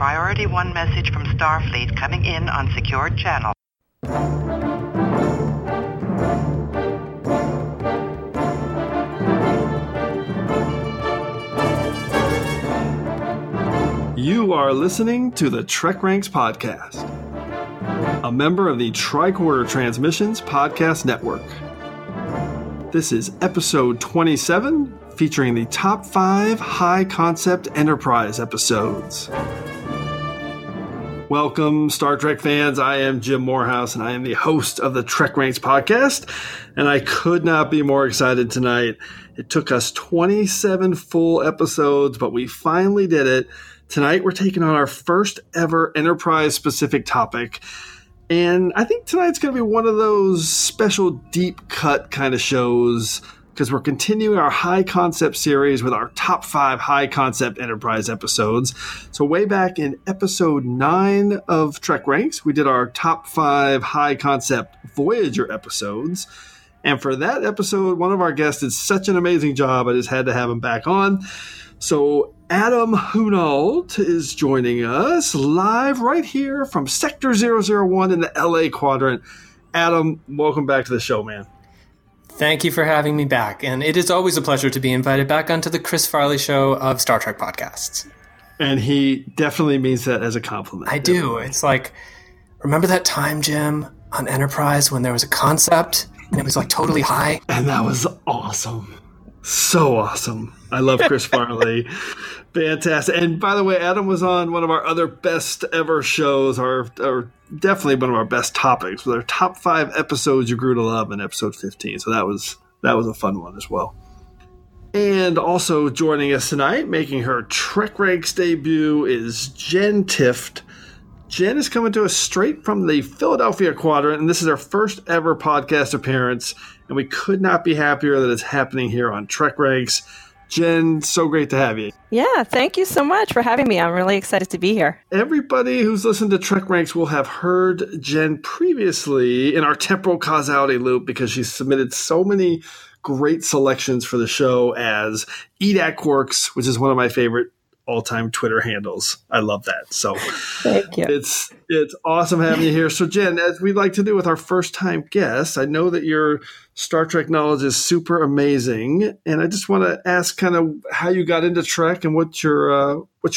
Priority 1 message from Starfleet coming in on secured channel. You are listening to the Trek Ranks podcast, a member of the Tricorder Transmissions podcast network. This is episode 27, featuring the top 5 high-concept Enterprise episodes. Welcome, Star Trek fans. I am Jim Morehouse, and I am the host of the Trek Ranks podcast, and I could not be more excited tonight. It took us 27 full episodes, but we finally did it. Tonight, we're taking on our first ever Enterprise-specific topic, and I think tonight's going to be one of those special deep cut kind of shows because we're continuing our high concept series with our top 5 high concept Enterprise episodes. So way back in episode 9 of Trek Ranks, we did our top 5 high concept Voyager episodes. And for that episode, one of our guests did such an amazing job, I just had to have him back on. So Adam Hunault is joining us live right here from Sector 001 in the LA quadrant. Adam, welcome back to the show, man. Thank you for having me back. And it is always a pleasure to be invited back onto the Chris Farley show of Star Trek podcasts. And he definitely means that as a compliment. I do. It's like, remember that time, Jim, on Enterprise when there was a concept and it was like totally high? And that was awesome. So awesome. I love Chris Farley. Fantastic. And by the way, Adam was on one of our other best ever shows, or definitely one of our best topics, with our top 5 episodes you grew to love in episode 15. So that was a fun one as well. And also joining us tonight, making her Trek Ranks debut, is Jen Tifft. Jen is coming to us straight from the Philadelphia quadrant, and this is her first ever podcast appearance, and we could not be happier that it's happening here on Trek Ranks. Jen, so great to have you. Yeah, thank you so much for having me. I'm really excited to be here. Everybody who's listened to Trek Ranks will have heard Jen previously in our temporal causality loop because she submitted so many great selections for the show, as Eat At Quarks, which is one of my favorite all-time Twitter handles. I love that. So thank you. It's awesome having you here. So Jen, as we'd like to do with our first-time guest, I know that your Star Trek knowledge is super amazing, and I just want to ask kind of how you got into Trek and what your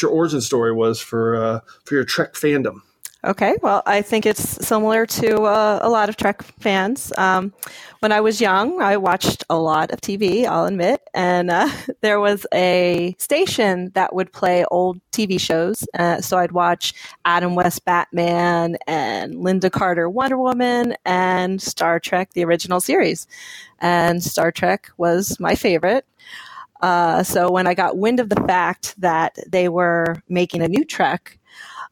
origin story was for your Trek fandom. Okay, well, I think it's similar to a lot of Trek fans. When I was young, I watched a lot of TV, I'll admit, and there was a station that would play old TV shows. So I'd watch Adam West Batman and Linda Carter Wonder Woman and Star Trek, the original series. And Star Trek was my favorite. So when I got wind of the fact that they were making a new Trek,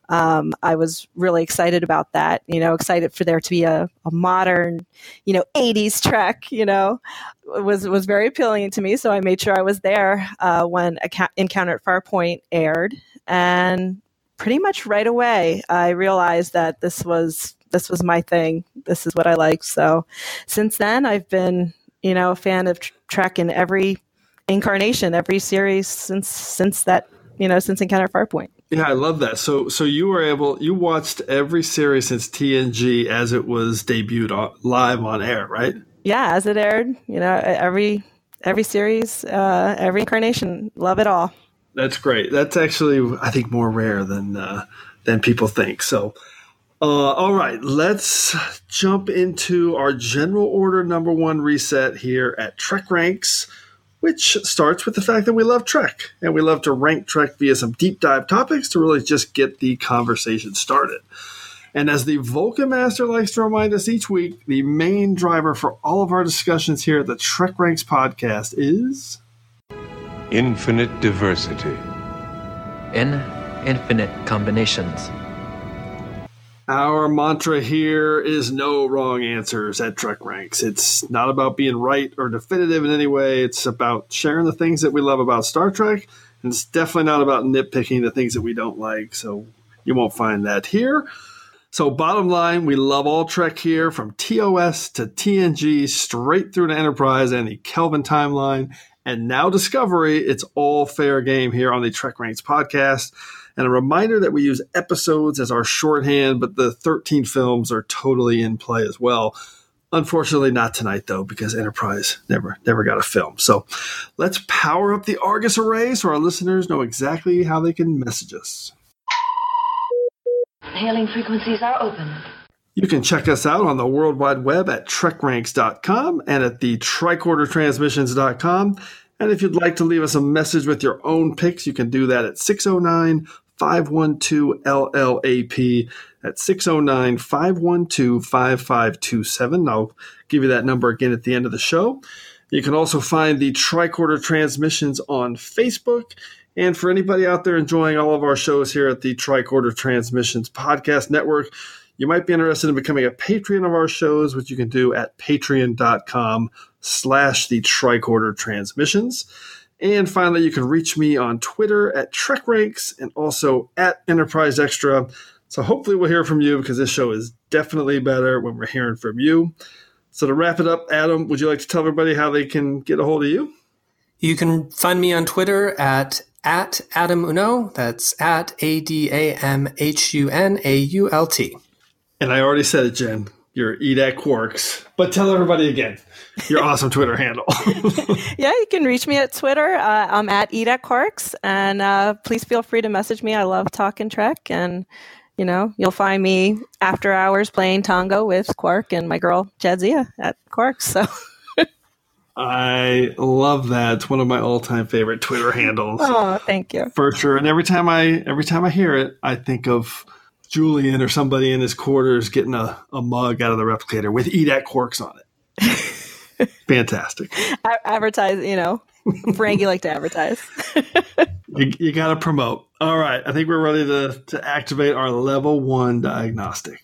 I was really excited about that, excited for there to be a modern, 80s Trek, was very appealing to me. So I made sure I was there when Encounter at Farpoint aired. And pretty much right away, I realized that this was my thing. This is what I like. So since then, I've been, a fan of Trek in every incarnation, every series since Encounter at Farpoint. Yeah, I love that. So you watched every series since TNG as it was debuted live on air, right? Yeah, as it aired, every series, every incarnation, love it all. That's great. That's actually, I think, more rare than people think. So, all right, let's jump into our general order number 1 reset here at Trek Ranks, which starts with the fact that we love Trek and we love to rank Trek via some deep dive topics to really just get the conversation started. And as the Vulcan Master likes to remind us each week, the main driver for all of our discussions here at the Trek Ranks podcast is infinite diversity in infinite combinations. Our mantra here is no wrong answers at Trek Ranks. It's not about being right or definitive in any way. It's about sharing the things that we love about Star Trek. And it's definitely not about nitpicking the things that we don't like. So you won't find that here. So bottom line, we love all Trek here, from TOS to TNG, straight through to Enterprise and the Kelvin timeline. And now Discovery, it's all fair game here on the Trek Ranks podcast. And a reminder that we use episodes as our shorthand, but the 13 films are totally in play as well. Unfortunately, not tonight, though, because Enterprise never got a film. So let's power up the Argus array so our listeners know exactly how they can message us. Hailing frequencies are open. You can check us out on the World Wide Web at trekranks.com and at the tricordertransmissions.com. And if you'd like to leave us a message with your own picks, you can do that at 609-512-LLAP. That's 609-512-5527. I'll give you that number again at the end of the show. You can also find the Tricorder Transmissions on Facebook. And for anybody out there enjoying all of our shows here at the Tricorder Transmissions Podcast Network, you might be interested in becoming a patron of our shows, which you can do at patreon.com/the Tricorder Transmissions. And finally, you can reach me on Twitter at Trek Ranks and also at Enterprise Extra. So hopefully we'll hear from you, because this show is definitely better when we're hearing from you. So to wrap it up, Adam, would you like to tell everybody how they can get a hold of you? You can find me on Twitter at Adam Uno. That's at ADAMHUNAULT. And I already said it, Jen. Your Eat At Quarks. But tell everybody again your awesome Twitter handle. Yeah, you can reach me at Twitter. I'm at Eat At Quarks. And please feel free to message me. I love talking Trek. And, you know, you'll find me after hours playing Tongo with Quark and my girl Jadzia at Quarks. So. I love that. It's one of my all-time favorite Twitter handles. Oh, thank you. For sure. And every time I hear it, I think of Julian or somebody in his quarters getting a mug out of the replicator with Eat At Quarks on it. Fantastic. Advertise, you know, Frank, you like to advertise. You got to promote. All right. I think we're ready to activate our level 1 diagnostic.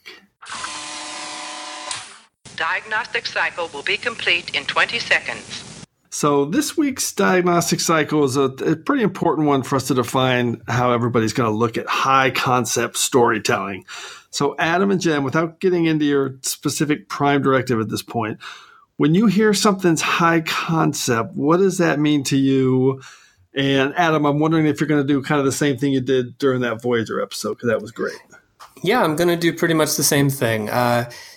Diagnostic cycle will be complete in 20 seconds. So this week's diagnostic cycle is a pretty important one for us to define how everybody's going to look at high-concept storytelling. So Adam and Jen, without getting into your specific prime directive at this point, when you hear something's high concept, what does that mean to you? And Adam, I'm wondering if you're going to do kind of the same thing you did during that Voyager episode, because that was great. Yeah, I'm going to do pretty much the same thing.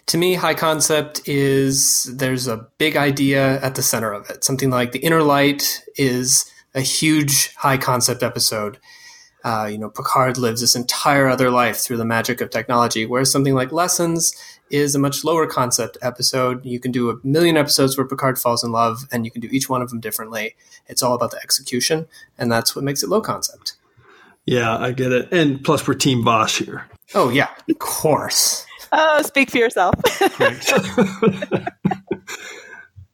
To me, high concept is there's a big idea at the center of it. Something like The Inner Light is a huge high concept episode. You know, Picard lives this entire other life through the magic of technology, whereas something like Lessons is a much lower concept episode. You can do 1 million episodes where Picard falls in love, and you can do each one of them differently. It's all about the execution, and that's what makes it low concept. Yeah, I get it. And plus, we're Team Bosch here. Oh, yeah, of course. Oh, speak for yourself.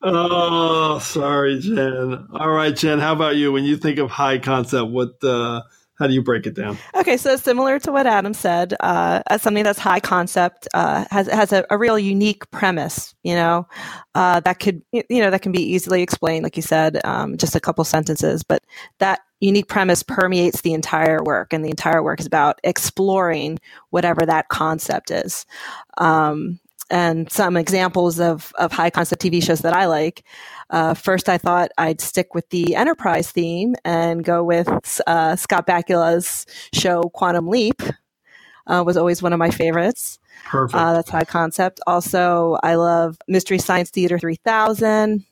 Oh, sorry, Jen. All right, Jen, how about you? When you think of high concept, how do you break it down? Okay, so similar to what Adam said, as something that's high concept, has a real unique premise, you know, that can be easily explained, like you said, just a couple sentences, but that unique premise permeates the entire work, and the entire work is about exploring whatever that concept is. And some examples of high concept TV shows that I like. First, I thought I'd stick with the Enterprise theme and go with Scott Bakula's show Quantum Leap. Was always one of my favorites. Perfect. That's high concept. Also, I love Mystery Science Theater 3000,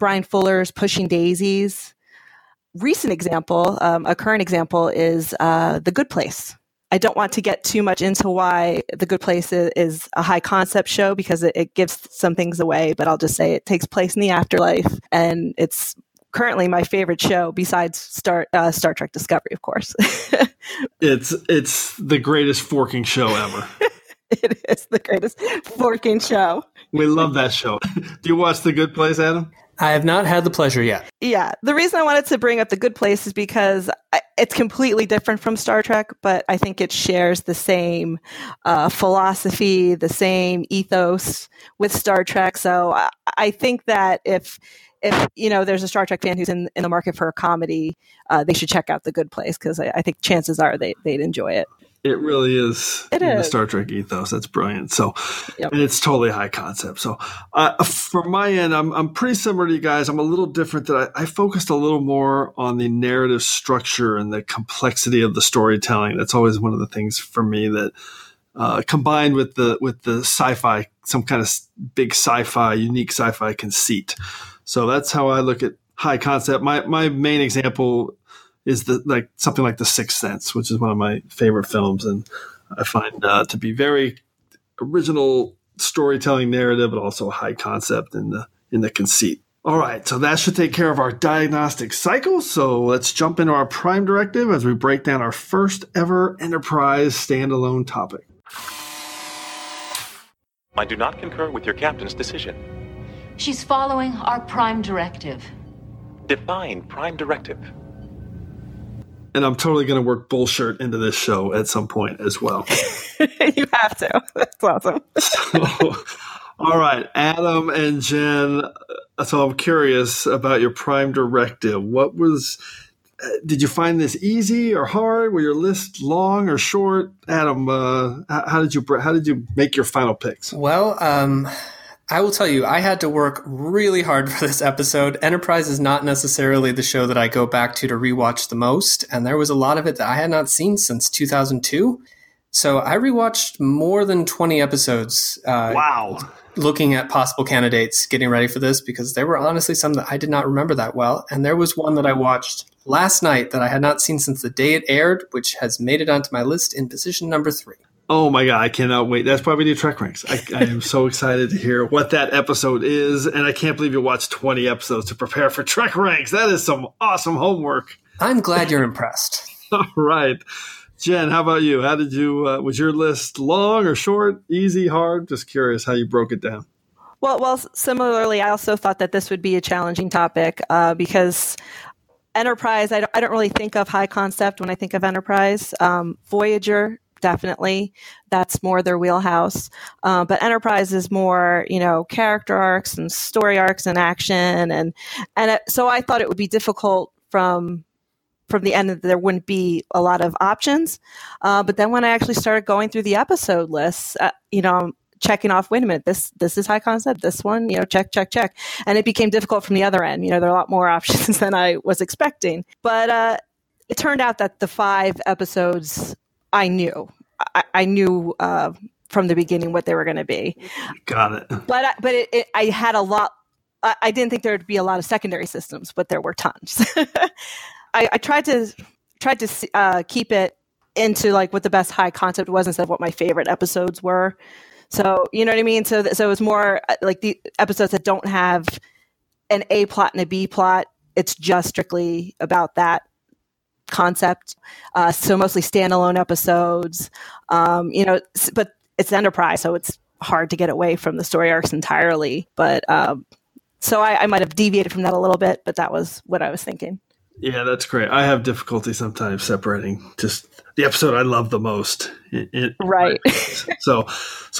Brian Fuller's Pushing Daisies. Recent example, a current example is The Good Place. I don't want to get too much into why The Good Place is a high concept show, because it gives some things away, but I'll just say it takes place in the afterlife, and it's currently my favorite show besides Star Trek Discovery, of course. It's the greatest forking show ever. It is the greatest forking show. We love that show. Do you watch The Good Place, Adam? I have not had the pleasure yet. Yeah. The reason I wanted to bring up The Good Place is because it's completely different from Star Trek, but I think it shares the same philosophy, the same ethos with Star Trek. So I think that if you know, there's a Star Trek fan who's in the market for a comedy, they should check out The Good Place, because I think chances are they'd enjoy it. It really is. It is. The Star Trek ethos. That's brilliant. So, yep. And it's totally high concept. So, from my end, I'm pretty similar to you guys. I'm a little different. That I focused a little more on the narrative structure and the complexity of the storytelling. That's always one of the things for me that, combined with the sci-fi, some kind of big sci-fi, unique sci-fi conceit. So that's how I look at high concept. My main example is something like The Sixth Sense, which is one of my favorite films, and I find to be very original storytelling, narrative, but also high concept in the conceit. All right, so that should take care of our diagnostic cycle. So let's jump into our prime directive as we break down our first ever Enterprise standalone topic. I do not concur with your captain's decision. She's following our prime directive. Define prime directive. And I'm totally going to work bullshit into this show at some point as well. You have to. That's awesome. All right, Adam and Jen. So I'm curious about your prime directive. What was? Did you find this easy or hard? Were your list long or short? Adam, how did you make your final picks? Well, I will tell you, I had to work really hard for this episode. Enterprise is not necessarily the show that I go back to rewatch the most, and there was a lot of it that I had not seen since 2002. So I rewatched more than 20 episodes. Wow. Looking at possible candidates, getting ready for this, because there were honestly some that I did not remember that well. And there was one that I watched last night that I had not seen since the day it aired, which has made it onto my list in position number 3. Oh my God, I cannot wait. That's why we do Trek Ranks. I am so excited to hear what that episode is. And I can't believe you watched 20 episodes to prepare for Trek Ranks. That is some awesome homework. I'm glad you're impressed. All right. Jen, how about you? How did you, was your list long or short, easy, hard? Just curious how you broke it down. Well, similarly, I also thought that this would be a challenging topic because Enterprise, I don't really think of high concept when I think of Enterprise. Voyager, definitely. That's more their wheelhouse. But Enterprise is more, character arcs and story arcs and action. And so I thought it would be difficult from the end, there wouldn't be a lot of options. But then when I actually started going through the episode lists, I'm checking off, wait a minute, this is high concept, this one, check. And it became difficult from the other end. There are a lot more options than I was expecting. But it turned out that the 5 episodes I knew. I knew from the beginning what they were going to be. Got it. But I had a lot. I didn't think there would be a lot of secondary systems, but there were tons. I tried to keep it into what the best high concept was instead of what my favorite episodes were. So, you know what I mean? So it was more like the episodes that don't have an A plot and a B plot. It's just strictly about that concept. So mostly standalone episodes, but it's Enterprise. So it's hard to get away from the story arcs entirely. But so I might have deviated from that a little bit, but that was what I was thinking. Yeah, that's great. I have difficulty sometimes separating just the episode I love the most. Right. So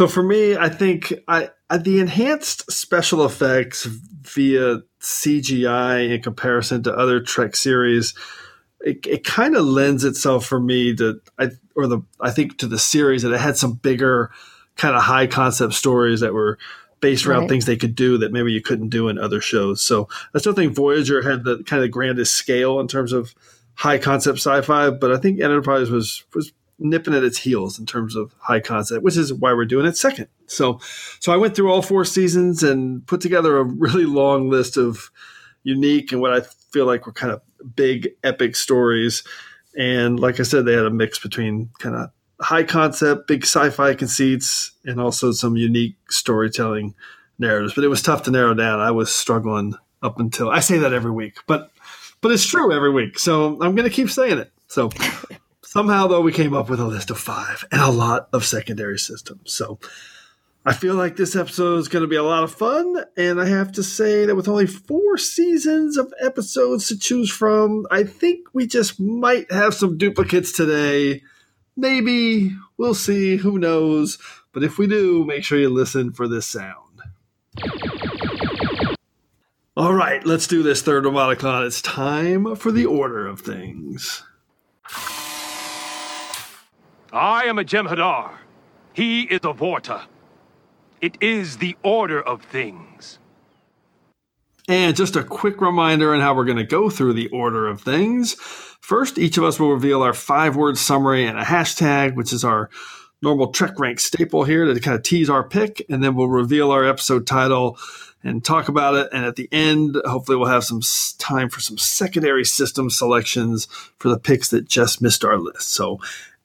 for me, I think the enhanced special effects via CGI in comparison to other Trek series, it kind of lends itself for me to the series that it had some bigger kind of high concept stories that were based around things they could do that maybe you couldn't do in other shows. So I still think Voyager had the kind of grandest scale in terms of high concept sci-fi, but I think Enterprise was nipping at its heels in terms of high concept, which is why we're doing it second. So I went through all 4 seasons and put together a really long list of unique and what I feel like were kind of big epic stories. And like I said, they had a mix between kind of high concept, big sci-fi conceits, and also some unique storytelling narratives. But it was tough to narrow down. I was struggling up until – I say that every week, but it's true every week. So I'm going to keep saying it. So somehow, though, we came up with a list of 5 and a lot of secondary systems. So I feel like this episode is going to be a lot of fun. And I have to say that with only 4 seasons of episodes to choose from, I think we just might have some duplicates today. Maybe. We'll see. Who knows? But if we do, make sure you listen for this sound. All right, let's do this third Romaticon. It's time for the order of things. I am a Jem'Hadar. He is a Vorta. It is the order of things. And just a quick reminder on how we're going to go through the order of things. First, each of us will reveal our 5-word summary and a hashtag, which is our normal Trek Rank staple here to kind of tease our pick. And then we'll reveal our episode title and talk about it. And at the end, hopefully we'll have some time for some secondary system selections for the picks that just missed our list. So,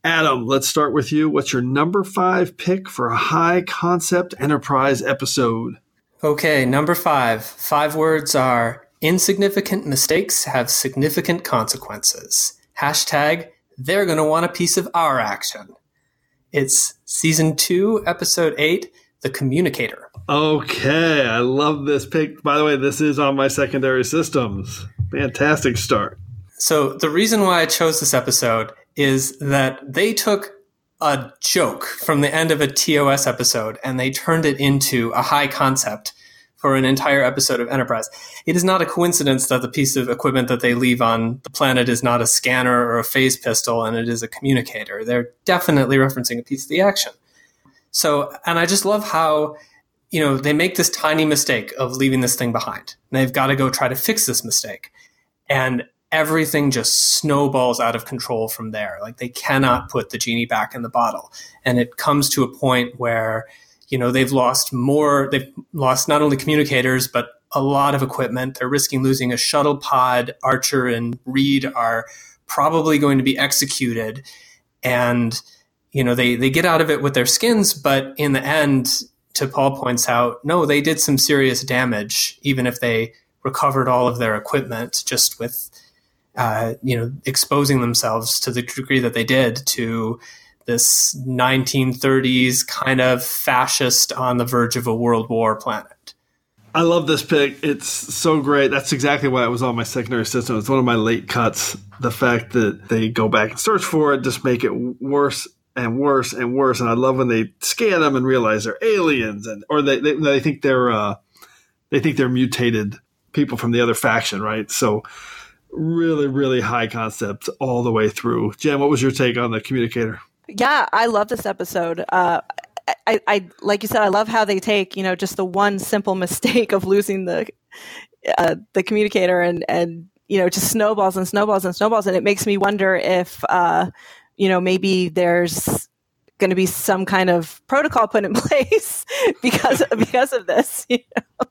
Adam, let's start with you. What's your number 5 pick for a high-concept Enterprise episode? Okay, number 5. 5 words are, insignificant mistakes have significant consequences. Hashtag, they're going to want a piece of our action. It's Season 2, Episode 8, The Communicator. Okay, I love this pick. By the way, this is on my secondary systems. Fantastic start. So the reason why I chose this episode is that they took a joke from the end of a TOS episode, and they turned it into a high concept for an entire episode of Enterprise. It is not a coincidence that the piece of equipment that they leave on the planet is not a scanner or a phase pistol, and it is a communicator. They're definitely referencing a piece of the action. So, and I just love how, you know, they make this tiny mistake of leaving this thing behind. And they've got to go try to fix this mistake. And everything just snowballs out of control from there. Like, they cannot put the genie back in the bottle. And it comes to a point where, you know, they've lost not only communicators, but a lot of equipment. They're risking losing a shuttle pod. Archer and Reed are probably going to be executed. And, you know, they get out of it with their skins, but in the end, T'Pol points out, no, they did some serious damage, even if they recovered all of their equipment, just with exposing themselves to the degree that they did to this 1930s kind of fascist on the verge of a world war planet. I love this pick. It's so great. That's exactly why it was on my secondary system. It's one of my late cuts. The fact that they go back and search for it, just make it worse and worse and worse. And I love when they scan them and realize they're aliens, and or they think they're mutated people from the other faction, right? So, really, really high concept all the way through. Jen, what was your take on the communicator? Yeah, I love this episode. I like you said, I love how they take, you know, just the one simple mistake of losing the communicator, and you know, just snowballs and snowballs and snowballs, and it makes me wonder if maybe there's going to be some kind of protocol put in place because of this. You know?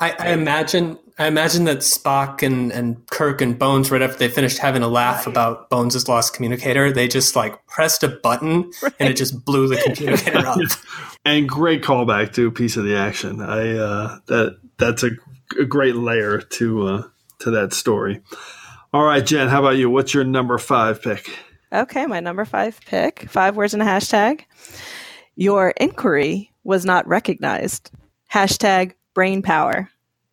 I imagine that Spock and Kirk and Bones, right after they finished having a laugh about Bones' lost communicator, they just like pressed a button and it just blew the communicator up. And great callback to piece of the action. That's a great layer to that story. All right, Jen, how about you? What's your number 5 pick? Okay, my number 5 pick. 5 words and a hashtag. Your inquiry was not recognized. Hashtag brain power.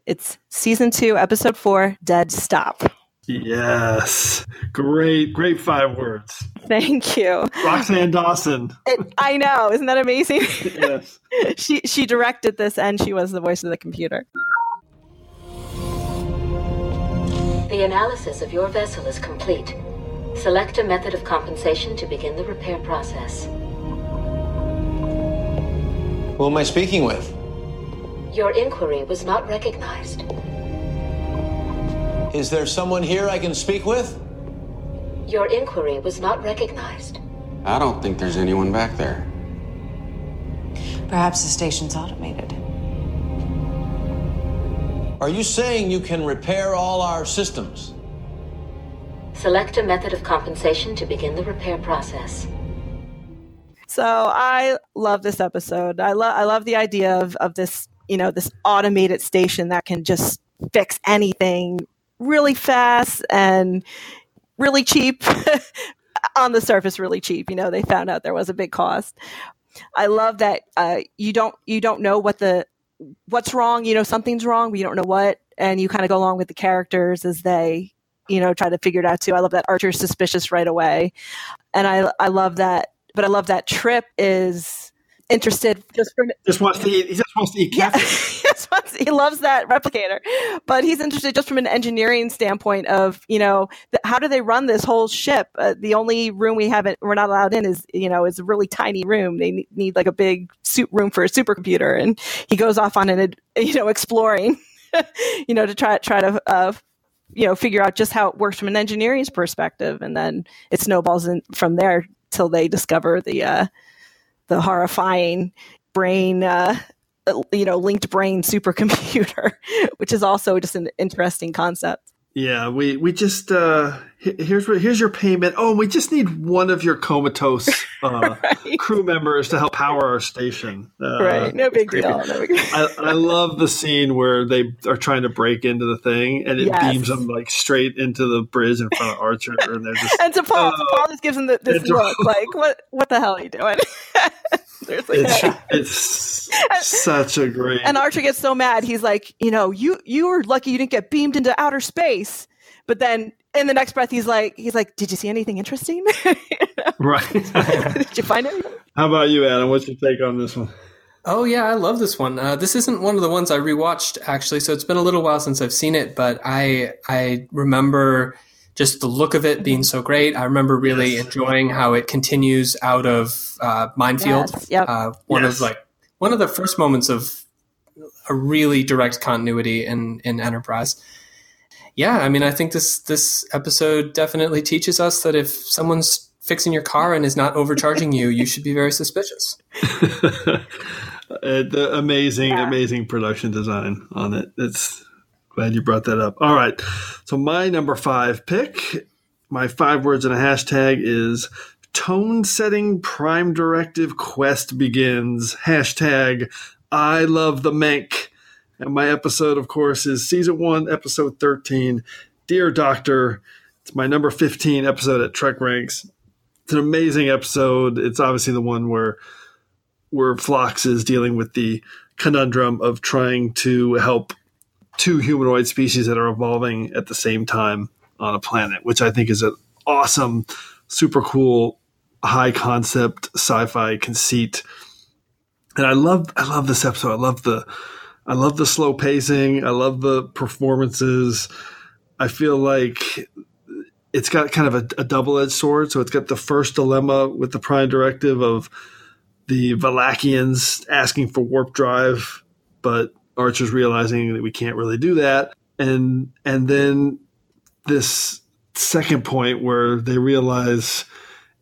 It's Season 2, Episode 4, Dead Stop. Yes. Great 5 words. Thank you. Roxanne Dawson. I know. Isn't that amazing? Yes. She directed this, and she was the voice of the computer. The analysis of your vessel is complete. Select a method of compensation to begin the repair process. Who am I speaking with? Your inquiry was not recognized. Is there someone here I can speak with? Your inquiry was not recognized. I don't think there's anyone back there. Perhaps the station's automated. Are you saying you can repair all our systems? Select a method of compensation to begin the repair process. So I love this episode. I love the idea of this, you know, this automated station that can just fix anything really fast and really cheap on the surface, really cheap. You know, they found out there was a big cost. I love that you don't know what's wrong. You know, something's wrong, but you don't know what, and you kind of go along with the characters as they, you know, try to figure it out too. I love that Archer's suspicious right away, and I love that. But I love that Trip is interested just for he just wants to eat caffeine. He loves that replicator, but he's interested just from an engineering standpoint of, you know, how do they run this whole ship? The only room we're not allowed in is, you know, is a really tiny room. They need like a big room for a supercomputer, and he goes off on an, you know, exploring, you know, to try to you know, figure out just how it works from an engineering perspective, and then it snowballs in from there till they discover the horrifying brain, you know, linked brain supercomputer, which is also just an interesting concept. Yeah, we just here's your payment. Oh, we just need one of your comatose right. crew members to help power our station. Right, no big deal. I love the scene where they are trying to break into the thing, and it beams them like straight into the bridge in front of Archer, and they're just and T'Pol just gives them this look like, what the hell are you doing? It's such a great. And Archer gets so mad. He's like, you know, you were lucky you didn't get beamed into outer space. But then in the next breath, he's like, did you see anything interesting? You know? Right. Did you find anything? How about you, Adam? What's your take on this one? Oh, yeah, I love this one. This isn't one of the ones I rewatched, actually. So it's been a little while since I've seen it, but I remember just the look of it being so great. I remember really enjoying how it continues out of Minefield. Yes, yep. One of the first moments of a really direct continuity in Enterprise. Yeah, I mean, I think this episode definitely teaches us that if someone's fixing your car and is not overcharging you, you should be very suspicious. The amazing production design on it. It's... glad you brought that up. All right. So my number 5 pick, my 5 words and a hashtag is tone setting prime directive quest begins. Hashtag I love the Mank. And my episode, of course, is season 1, episode 13, Dear Doctor. It's my number 15 episode at Trek Ranks. It's an amazing episode. It's obviously the one where Phlox is dealing with the conundrum of trying to help two humanoid species that are evolving at the same time on a planet, which I think is an awesome, super cool, high concept sci-fi conceit. And I love this episode. I love the slow pacing. I love the performances. I feel like it's got kind of a double-edged sword. So it's got the first dilemma with the prime directive of the Valachians asking for warp drive, but Archer's realizing that we can't really do that. And then this second point where they realize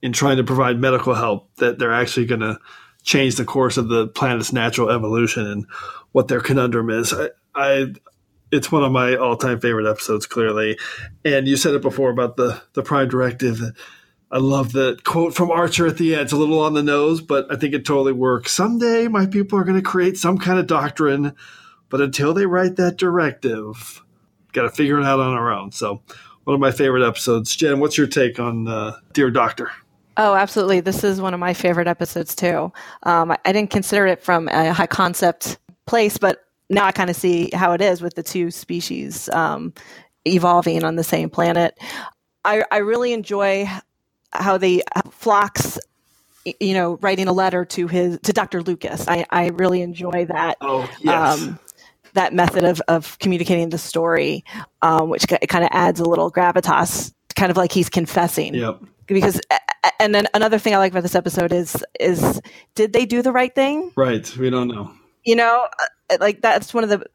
in trying to provide medical help that they're actually going to change the course of the planet's natural evolution and what their conundrum is. It's one of my all-time favorite episodes, clearly. And you said it before about the prime directive. I love the quote from Archer at the end. It's a little on the nose, but I think it totally works. Someday my people are going to create some kind of doctrine, but until they write that directive, got to figure it out on our own. So one of my favorite episodes. Jen, what's your take on Dear Doctor? Oh, absolutely. This is one of my favorite episodes too. I didn't consider it from a high concept place, but now I kind of see how it is with the two species evolving on the same planet. I really enjoy how they Phlox, you know, writing a letter to Dr. Lucas. I really enjoy that. Oh, yes. That method of communicating the story, which kind of adds a little gravitas, kind of like he's confessing. Yep. Because, and then another thing I like about this episode is did they do the right thing? Right. We don't know. You know, like that's one of the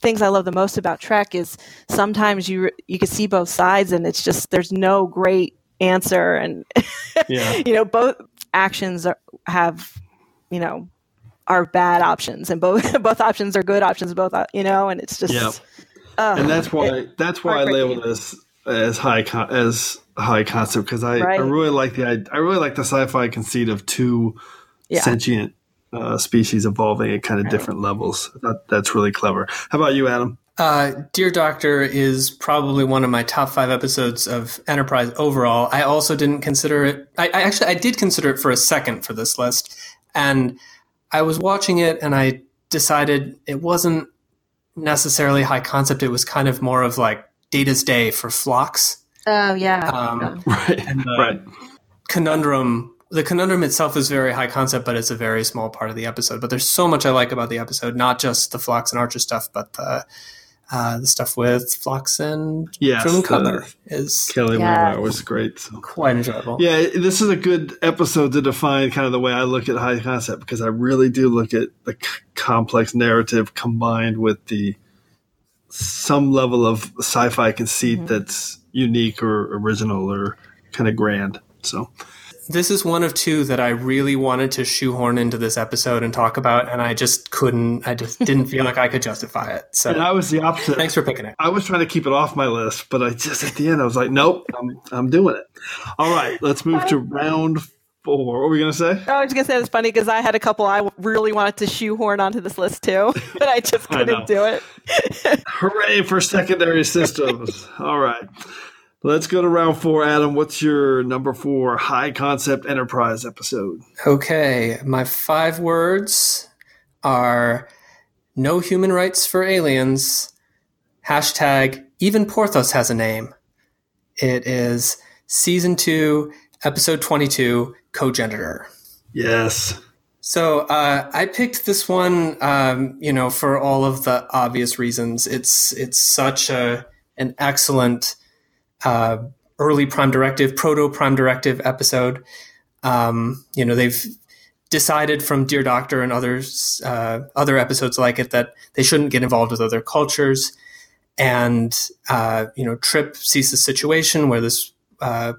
things I love the most about Trek is sometimes you can see both sides, and it's just there's no great answer, and you know, both actions are bad options, and both options are good options, both, you know, and it's just and that's why I labeled this as high concept, because I really like the sci-fi conceit of two sentient species evolving at kind of different levels. That's really clever. How about you, Adam? Dear Doctor is probably one of my top 5 episodes of Enterprise overall. I also didn't consider it. I did consider it for a second for this list, and I was watching it and I decided it wasn't necessarily high concept. It was kind of more of like Data's Day for Phlox. Oh yeah. Right. And the conundrum the conundrum itself is very high concept, but it's a very small part of the episode. But there's so much I like about the episode, not just the Phlox and Archer stuff, but the stuff with Phlox and Trimcover is Kelly Wilmot was great. Quite enjoyable. Yeah, this is a good episode to define kind of the way I look at high concept, because I really do look at the complex narrative combined with the some level of sci-fi conceit that's unique or original or kind of grand. So this is one of two that I really wanted to shoehorn into this episode and talk about, and I just couldn't. I just didn't feel like I could justify it. So and I was the opposite. Thanks for picking it. I was trying to keep it off my list, but I just at the end I was like, nope, I'm doing it. All right, let's move to round four. What were we going to say? Oh, I was going to say it's funny because I had a couple I really wanted to shoehorn onto this list too, but I just couldn't do it. Hooray for secondary systems. All right. Let's go to round four. Adam, what's your number four high concept Enterprise episode? Okay. My 5 words are no human rights for aliens. # even Porthos has a name. It is season 2, episode 22, Cogenitor. Yes. So I picked this one, for all of the obvious reasons. It's such an excellent early Prime Directive, proto-Prime Directive episode. They've decided from Dear Doctor and other episodes like it that they shouldn't get involved with other cultures. And, Trip sees the situation where this third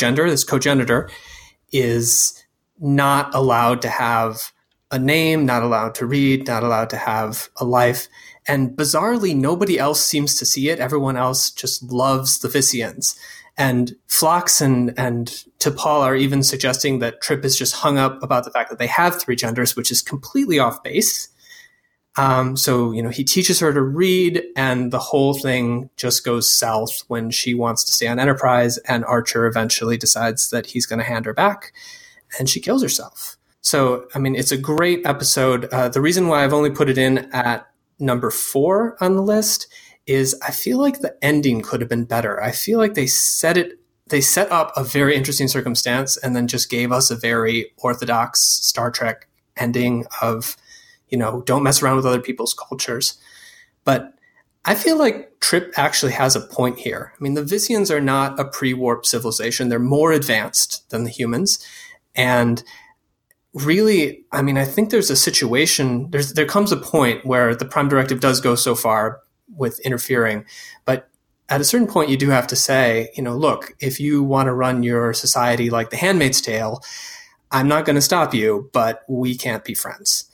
gender, this cogenitor, is not allowed to have a name, not allowed to read, not allowed to have a life. And bizarrely, nobody else seems to see it. Everyone else just loves the Vissians. And Phlox and T'Pol are even suggesting that Trip is just hung up about the fact that they have 3 genders, which is completely off base. So he teaches her to read, and the whole thing just goes south when she wants to stay on Enterprise, and Archer eventually decides that he's going to hand her back, and she kills herself. So, I mean, it's a great episode. The reason why I've only put it in at number 4 on the list is I feel like the ending could have been better. I feel like they set up a very interesting circumstance and then just gave us a very orthodox Star Trek ending of, don't mess around with other people's cultures. But I feel like Trip actually has a point here. I mean, the Vissians are not a pre-warp civilization. They're more advanced than the humans. And really, I mean, I think there's a situation, there comes a point where the Prime Directive does go so far with interfering. But at a certain point, you do have to say, look, if you want to run your society like The Handmaid's Tale, I'm not going to stop you, but we can't be friends.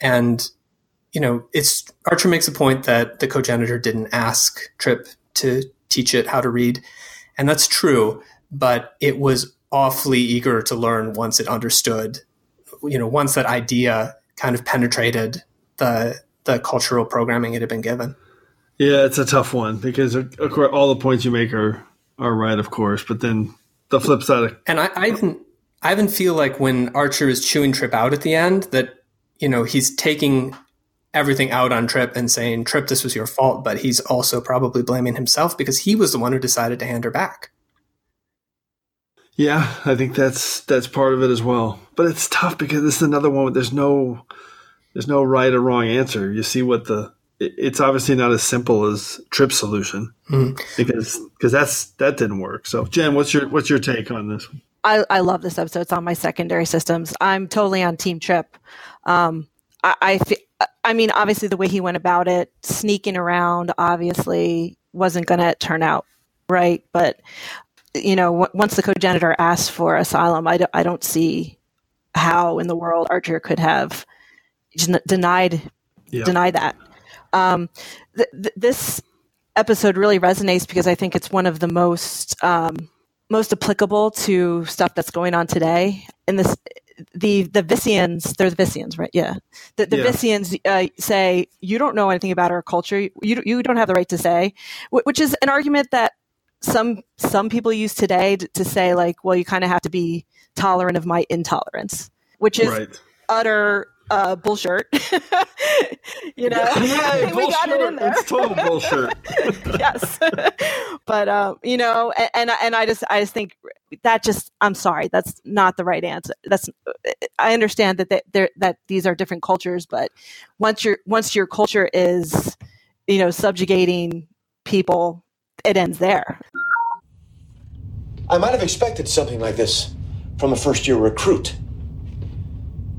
And, Archer makes a point that the cogenitor didn't ask Trip to teach it how to read. And that's true, but it was awfully eager to learn once it understood, once that idea kind of penetrated the cultural programming it had been given. Yeah, it's a tough one because, of course, all the points you make are right, of course, but then the flip side. And I even feel like when Archer is chewing Trip out at the end that, he's taking everything out on Trip and saying, Trip, this was your fault. But he's also probably blaming himself because he was the one who decided to hand her back. Yeah, I think that's part of it as well. But it's tough because this is another one where there's no right or wrong answer. You see it's obviously not as simple as Trip's solution because that didn't work. So Jen, what's your take on this one? I love this episode. It's on my secondary systems. I'm totally on Team Trip. I mean, obviously the way he went about it, sneaking around, obviously wasn't going to turn out right. But, once the cogenitor asked for asylum, I don't see how in the world Archer could have denied that. This episode really resonates because I think it's one of the most applicable to stuff that's going on today. And the Vissians, they're the Vissians, right? Yeah. The Vissians say, you don't know anything about our culture. You don't have the right to say, which is an argument that some people use today to say like, well, you kind of have to be tolerant of my intolerance, which is utter bullshirt. You know, yeah, we got it in there. It's total bullshit. Yes, but you know, and I just think that I'm sorry, that's not the right answer. I understand that these are different cultures, but once your culture is, you know, subjugating people, it ends there. I might have expected something like this from a first-year recruit,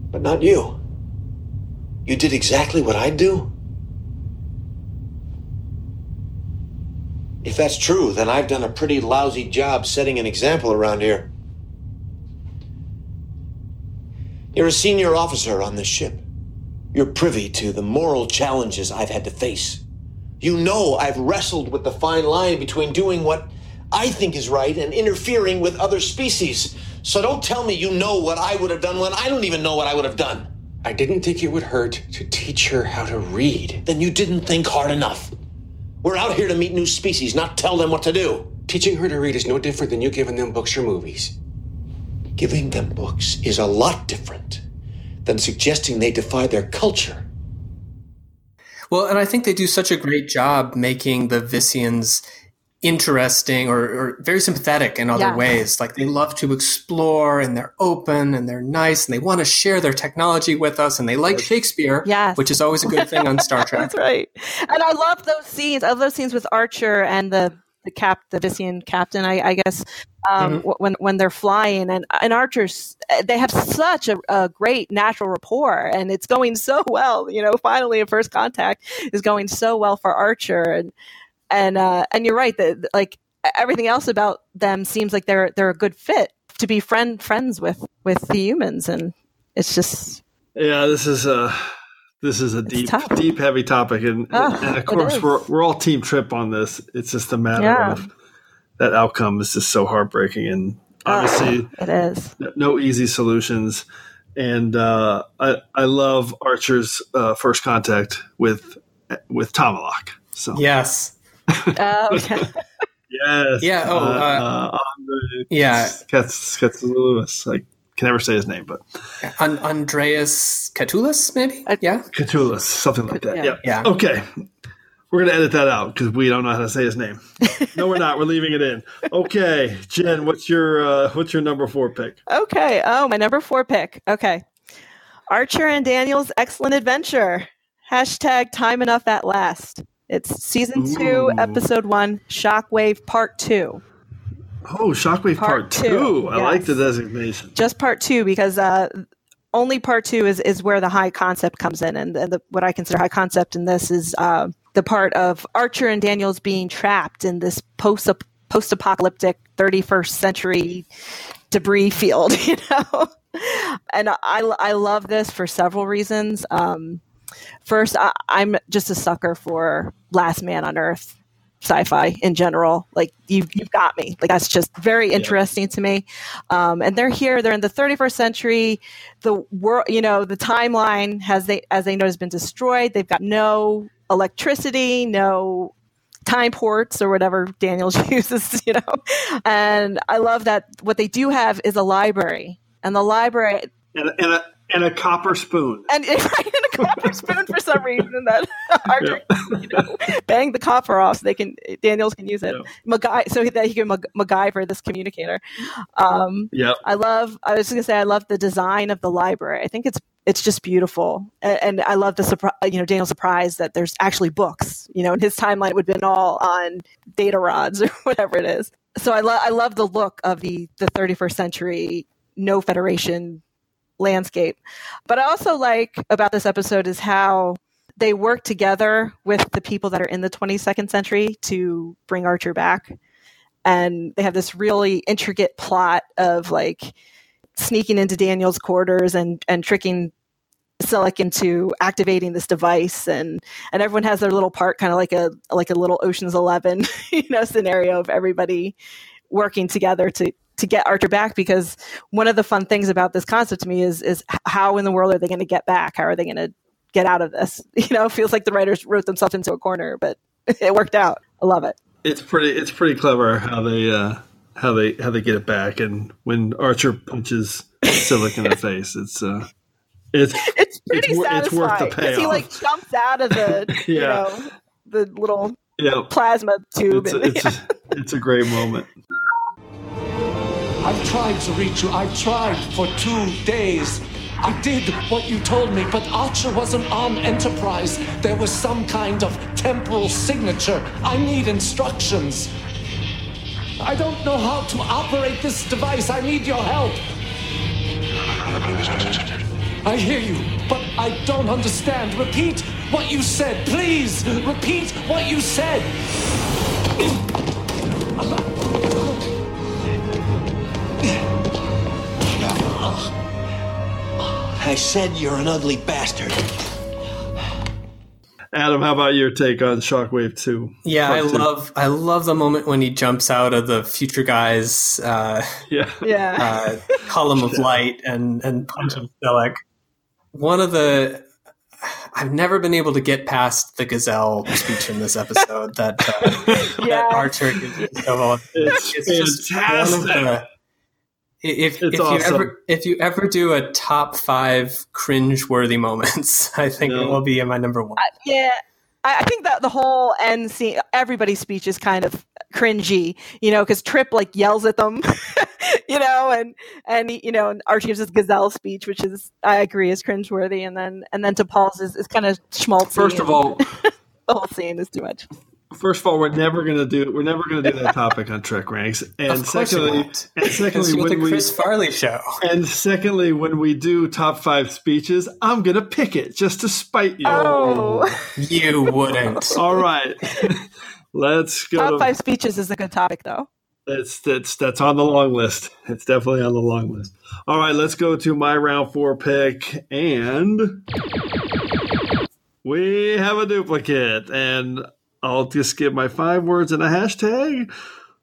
but not you. You did exactly what I'd do? If that's true, then I've done a pretty lousy job setting an example around here. You're a senior officer on this ship. You're privy to the moral challenges I've had to face. You know I've wrestled with the fine line between doing what I think is right and interfering with other species. So don't tell me you know what I would have done when I don't even know what I would have done. I didn't think it would hurt to teach her how to read. Then you didn't think hard enough. We're out here to meet new species, not tell them what to do. Teaching her to read is no different than you giving them books or movies. Giving them books is a lot different than suggesting they defy their culture. Well, and I think they do such a great job making the Vissians interesting or very sympathetic in other ways. Like, they love to explore, and they're open, and they're nice, and they want to share their technology with us, and they like Shakespeare, which is always a good thing on Star Trek. That's right. And I love those scenes. I love those scenes with Archer and the Vissian captain, I guess, when they're flying, and Archer's, they have such a great natural rapport, and it's going so well. You know, finally, a first contact is going so well for Archer, and you're right that, like, everything else about them seems like they're a good fit to be friends with the humans, and it's just this is a deep heavy topic, and of course we're all Team Trip on this. It's just a matter of that outcome is just so heartbreaking, and obviously it is no easy solutions. And I love Archer's first contact with Tomalak. So yes. Okay. Yes. Yeah. Oh. Yeah. Catullus. I can never say his name, but Andreas Catullus, maybe. Yeah. Catullus, something like that. Yeah. Okay. We're gonna edit that out because we don't know how to say his name. No, we're not. We're leaving it in. Okay, Jen, what's your number 4 pick? Okay. Oh, my number 4 pick. Okay. Archer and Daniels' Excellent Adventure. # Time Enough at Last. It's season 2, episode 1, Shockwave Part 2. Oh, Shockwave Part 2. I like the designation. Just Part 2, because only Part 2 is where the high concept comes in. And what I consider high concept in this is the part of Archer and Daniels being trapped in this post-apocalyptic 31st century debris field, you know? And I love this for several reasons. First, I'm just a sucker for Last Man on Earth sci-fi in general. Like, you've got me. Like, that's just very interesting to me. And they're here. They're in the 31st century. The world, you know, the timeline as they know has been destroyed. They've got no electricity, no time ports or whatever Daniels uses. You know, and I love that what they do have is a library, and the library and a copper spoon. And a copper spoon for some reason that Archer, you know, bang the copper off so Daniels can use it. So that he can MacGyver this communicator. I love the design of the library. I think it's just beautiful. And I love the surprise, you know, Daniel's surprise that there's actually books, you know, in his timeline it would have been all on data rods or whatever it is. So I love the look of the 31st century, no Federation landscape. But I also like about this episode is how they work together with the people that are in the 22nd century to bring Archer back. And they have this really intricate plot of, like, sneaking into Daniel's quarters and tricking Silik into activating this device, and everyone has their little part, kind of like a little Ocean's 11, you know, scenario of everybody working together to get Archer back, because one of the fun things about this concept to me is how in the world are they going to get back? How are they going to get out of this? You know, it feels like the writers wrote themselves into a corner, but it worked out. I love it. It's pretty clever how they get it back. And when Archer punches Silik in the face, it's It's pretty satisfying. It's worth the payoff. He like jumps out of the the little plasma tube. It's a great moment. I've tried to reach you. I've tried for 2 days. I did what you told me, but Archer wasn't on Enterprise. There was some kind of temporal signature. I need instructions. I don't know how to operate this device. I need your help. I hear you, but I don't understand. Repeat what you said, please. Repeat what you said. I said you're an ugly bastard. Adam, how about your take on Shockwave 2? Yeah, I love the moment when he jumps out of the future guy's column of light and punches Silik. I've never been able to get past the gazelle speech in this episode that Archer gives you. It's fantastic. If awesome. if you ever do a top 5 cringe-worthy moments, I think it will be in my number 1. I think that the whole end scene, everybody's speech is kind of cringy, because Trip like yells at them, and Archie gives this gazelle speech, which is, I agree, is cringe-worthy, and then T'Pol's is kind of schmaltzy. First of all, the whole scene is too much. First of all, we're never gonna do that topic on Trek Ranks. And secondly, when the Chris Farley show. And secondly, when we do top 5 speeches, I'm gonna pick it just to spite you. Oh, you wouldn't. All right, let's go. Top 5 speeches is a good topic, though. That's on the long list. It's definitely on the long list. All right, let's go to my round 4 pick and we have a duplicate and. I'll just give my 5 words and a hashtag.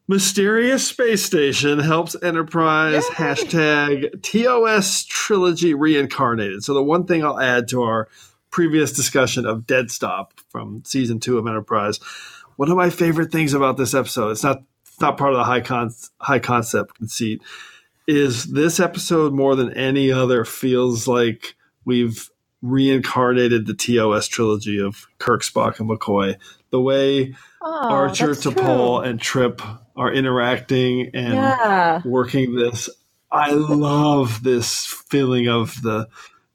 Mysterious Space Station helps Enterprise. Yay! Hashtag TOS Trilogy Reincarnated. So the one thing I'll add to our previous discussion of Dead Stop from season 2 of Enterprise, one of my favorite things about this episode, it's not part of the high concept conceit, is this episode more than any other feels like we've reincarnated the TOS trilogy of Kirk, Spock, and McCoy. The way Archer, T'Pol, and Trip are interacting and working this. I love this feeling of the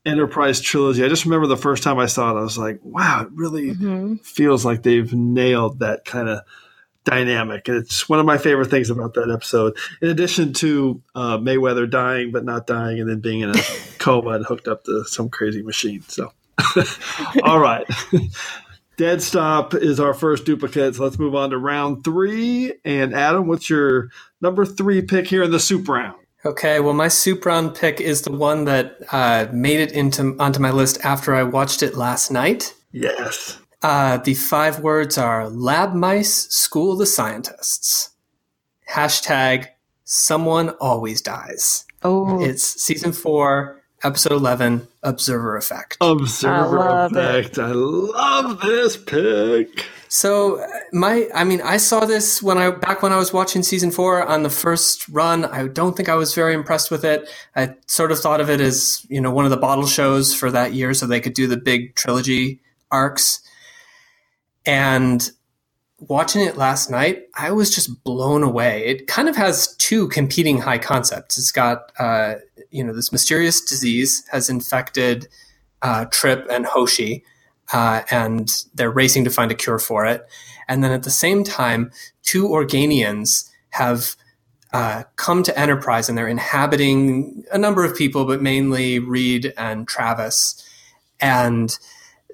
Enterprise trilogy. I just remember the first time I saw it, I was like, wow, it really feels like they've nailed that kind of dynamic. And it's one of my favorite things about that episode. In addition to Mayweather dying but not dying and then being in a coma and hooked up to some crazy machine. So, all right. Dead Stop is our first duplicate. So let's move on to round 3. And Adam, what's your number 3 pick here in the soup round? Okay, well, my soup round pick is the one that made it onto my list after I watched it last night. Yes. The 5 words are lab mice school the scientists. Hashtag someone always dies. Oh, it's season 4. Episode 11, Observer Effect. I love this pick. So I saw this back when I was watching season 4 on the first run. I don't think I was very impressed with it. I sort of thought of it as, one of the bottle shows for that year so they could do the big trilogy arcs. And watching it last night, I was just blown away. It kind of has 2 competing high concepts. It's got, this mysterious disease has infected Trip and Hoshi, and they're racing to find a cure for it. And then at the same time, 2 Organians have come to Enterprise, and they're inhabiting a number of people, but mainly Reed and Travis. And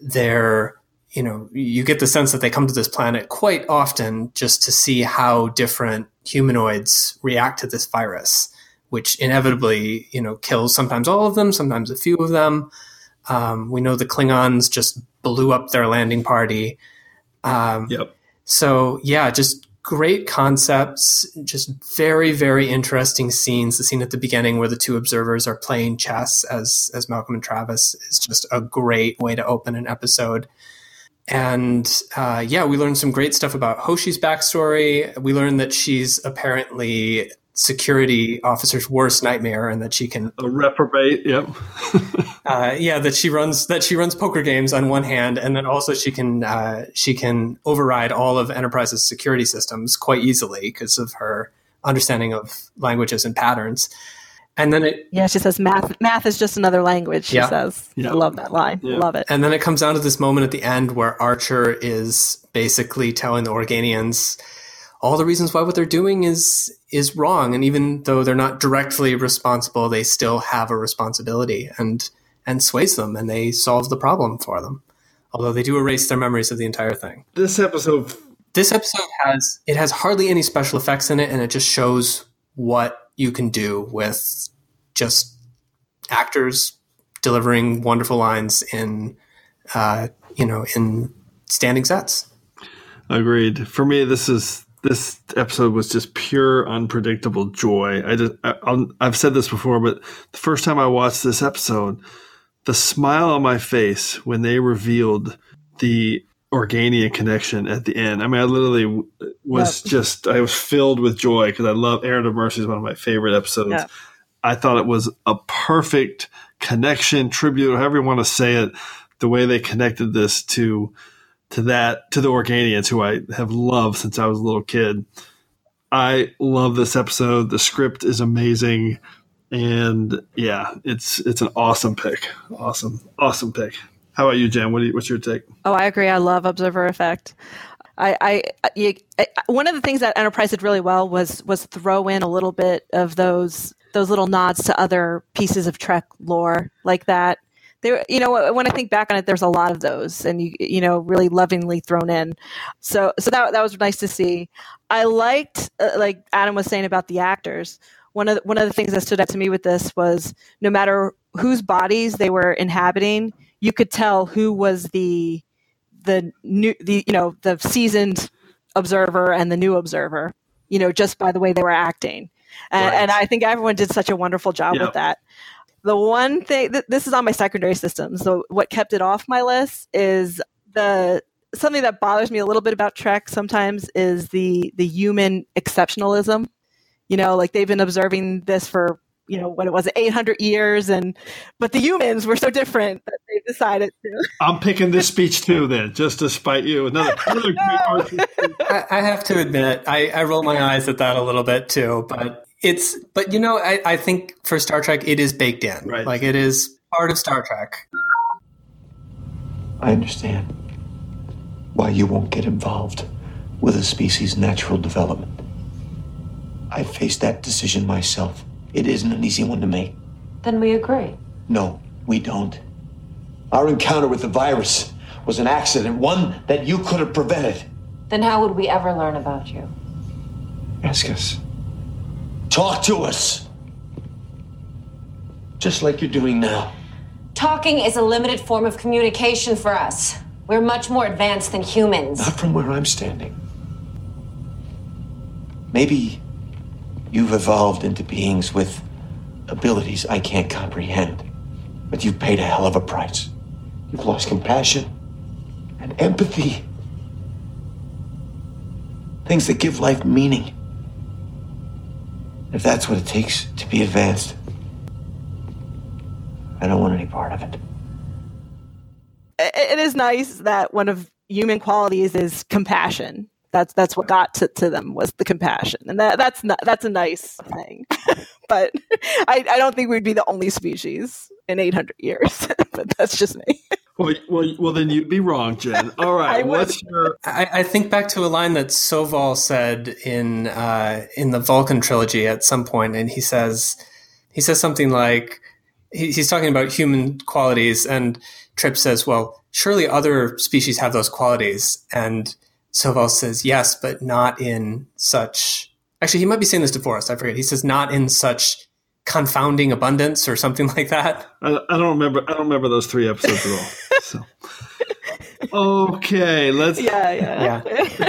they're... you get the sense that they come to this planet quite often just to see how different humanoids react to this virus, which inevitably, kills sometimes all of them, sometimes a few of them. We know the Klingons just blew up their landing party. Yep. So, just great concepts, just very, very interesting scenes. The scene at the beginning where the 2 observers are playing chess as Malcolm and Travis is just a great way to open an episode. And we learned some great stuff about Hoshi's backstory. We learned that she's apparently security officer's worst nightmare, and that she can a reprobate. Yep. that she runs poker games on one hand, and then also she can override all of Enterprise's security systems quite easily because of her understanding of languages and patterns. And then she says math is just another language. She says, I love that line. Yeah. Love it. And then it comes down to this moment at the end where Archer is basically telling the Organians all the reasons why what they're doing is wrong, and even though they're not directly responsible, they still have a responsibility, and sways them, and they solve the problem for them. Although they do erase their memories of the entire thing. This episode has hardly any special effects in it, and it just shows what you can do with just actors delivering wonderful lines in standing sets. Agreed. For me, This episode was just pure unpredictable joy. I've said this before, but the first time I watched this episode, the smile on my face when they revealed the Organian connection at the end. I mean, I literally was I was filled with joy because I love Errand of Mercy is one of my favorite episodes. Yeah. I thought it was a perfect connection, tribute, however you want to say it, the way they connected this to the Organians, who I have loved since I was a little kid. I love this episode. The script is amazing. And it's an awesome pick. Awesome pick. How about you, Jen? What's your take? Oh, I agree. I love Observer Effect. One of the things that Enterprise did really well was throw in a little bit of those little nods to other pieces of Trek lore like that. When I think back on it, there's a lot of those, and you really lovingly thrown in. So that was nice to see. I liked, like Adam was saying about the actors. One of the things that stood out to me with this was no matter whose bodies they were inhabiting, you could tell who was the seasoned observer and the new observer. Just by the way they were acting, and I think everyone did such a wonderful job with that. The one thing this is on my secondary system, so what kept it off my list is something that bothers me a little bit about Trek sometimes is the human exceptionalism. Like they've been observing this for 800 years, but the humans were so different that they decided to. I'm picking this speech too, then, just to spite you. Another great I have to admit, I roll my eyes at that a little bit too, but. I think for Star Trek, it is baked in. Right. Like, it is part of Star Trek. I understand why you won't get involved with a species' natural development. I faced that decision myself. It isn't an easy one to make. Then we agree. No, we don't. Our encounter with the virus was an accident, one that you could have prevented. Then how would we ever learn about you? Ask us. Talk to us. Just like you're doing now. Talking is a limited form of communication for us. We're much more advanced than humans. Not from where I'm standing. Maybe you've evolved into beings with abilities I can't comprehend. But you've paid a hell of a price. You've lost compassion and empathy. Things that give life meaning. If that's what it takes to be advanced, I don't want any part of it. It is nice that one of human qualities is compassion. That's what got to them was the compassion, and that's a nice thing. But I don't think we'd be the only species in 800 years. But that's just me. Well, then you'd be wrong, Jen. All right, I think back to a line that Soval said in the Vulcan trilogy at some point, and he says something like he's talking about human qualities, and Trip says, "Well, surely other species have those qualities," and Soval says, "Yes, but not in such." Actually, he might be saying this to Forrest. I forget. He says, "Not in such." Confounding abundance or something like that. I don't remember those three episodes at all. So okay, let's yeah.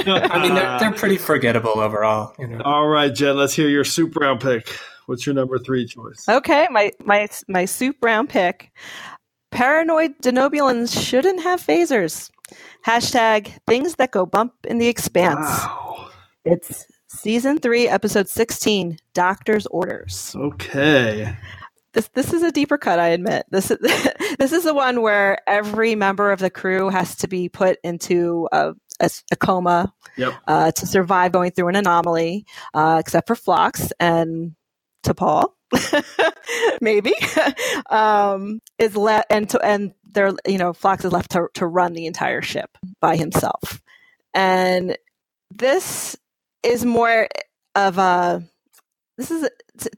I mean they're pretty forgettable overall. All right, Jen, let's hear your soup round pick. What's your number three choice? Okay, my soup round pick. Paranoid Denobulans shouldn't have phasers. #things that go bump in the expanse. Wow. It's Season 3, Episode 16, Doctor's Orders. Okay. This is a deeper cut, I admit. This is the one where every member of the crew has to be put into a coma to survive going through an anomaly, except for Phlox and T'Pol. Maybe is left and they're, you know, Phlox is left to run the entire ship by himself. And this is more of a. This is,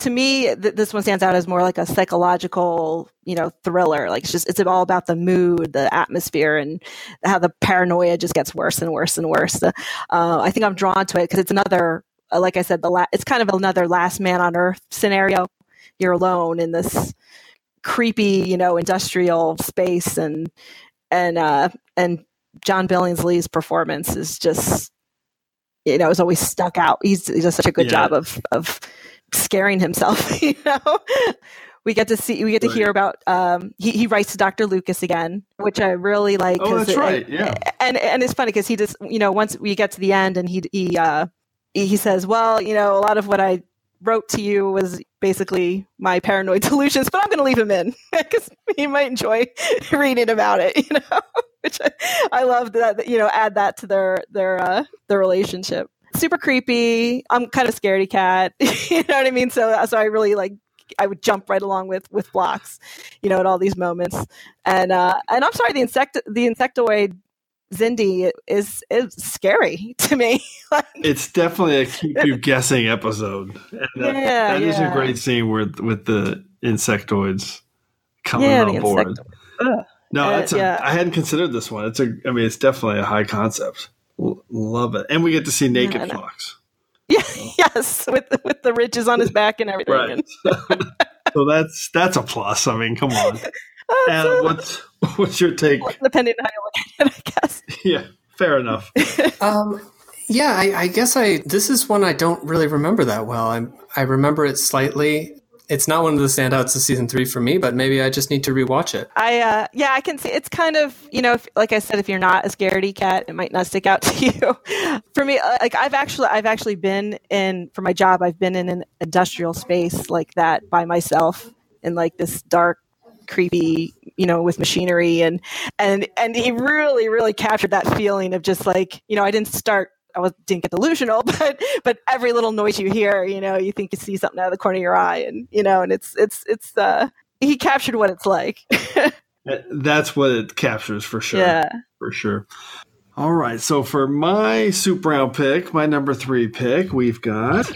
to me, this one stands out as more like a psychological, you know, thriller. Like it's all about the mood, the atmosphere, and how the paranoia just gets worse and worse and worse. I think I'm drawn to it because it's another, like I said, it's kind of another last man on earth scenario. You're alone in this creepy, you know, industrial space, and John Billingsley's performance is just. You know, is always stuck out. He does such a good job of scaring himself. You know, we get to hear about. He writes to Dr. Lucas again, which I really like. Oh, that's right. Yeah, and it's funny because he just, you know, once we get to the end and he says, well, you know, a lot of what I wrote to you was basically my paranoid delusions, but I'm going to leave him in because he might enjoy reading about it. You know. Which I love that, you know, add that to their relationship. Super creepy. I'm kind of scaredy cat. You know what I mean? So I really I would jump right along with Phlox, you know, at all these moments. And I'm sorry, the insectoid Xindi is scary to me. Like, it's definitely a keep you guessing episode. And that is a great scene with the insectoids coming on board. No, I hadn't considered this one. It's definitely a high concept. Love it. And we get to see naked Phlox. Yeah, yes, with the ridges on his back and everything. Right. So that's a plus. I mean, come on. Adam, what's your take? Depending on how you look at it, I guess. Yeah, fair enough. I guess this is one I don't really remember that well. I remember it slightly. It's not one of the standouts of season 3 for me, but maybe I just need to rewatch it. I can see it's kind of, you know, if you're not a scaredy cat, it might not stick out to you. For me, like I've actually been in, for my job, I've been in an industrial space like that by myself in like this dark, creepy, you know, with machinery and he really, really captured that feeling of just like, you know, I didn't get delusional, but every little noise you hear, you know, you think you see something out of the corner of your eye, and you know, and it's he captured what it's like. That's what it captures for sure. Yeah, for sure. All right, so for my super round pick, my number 3 pick, we've got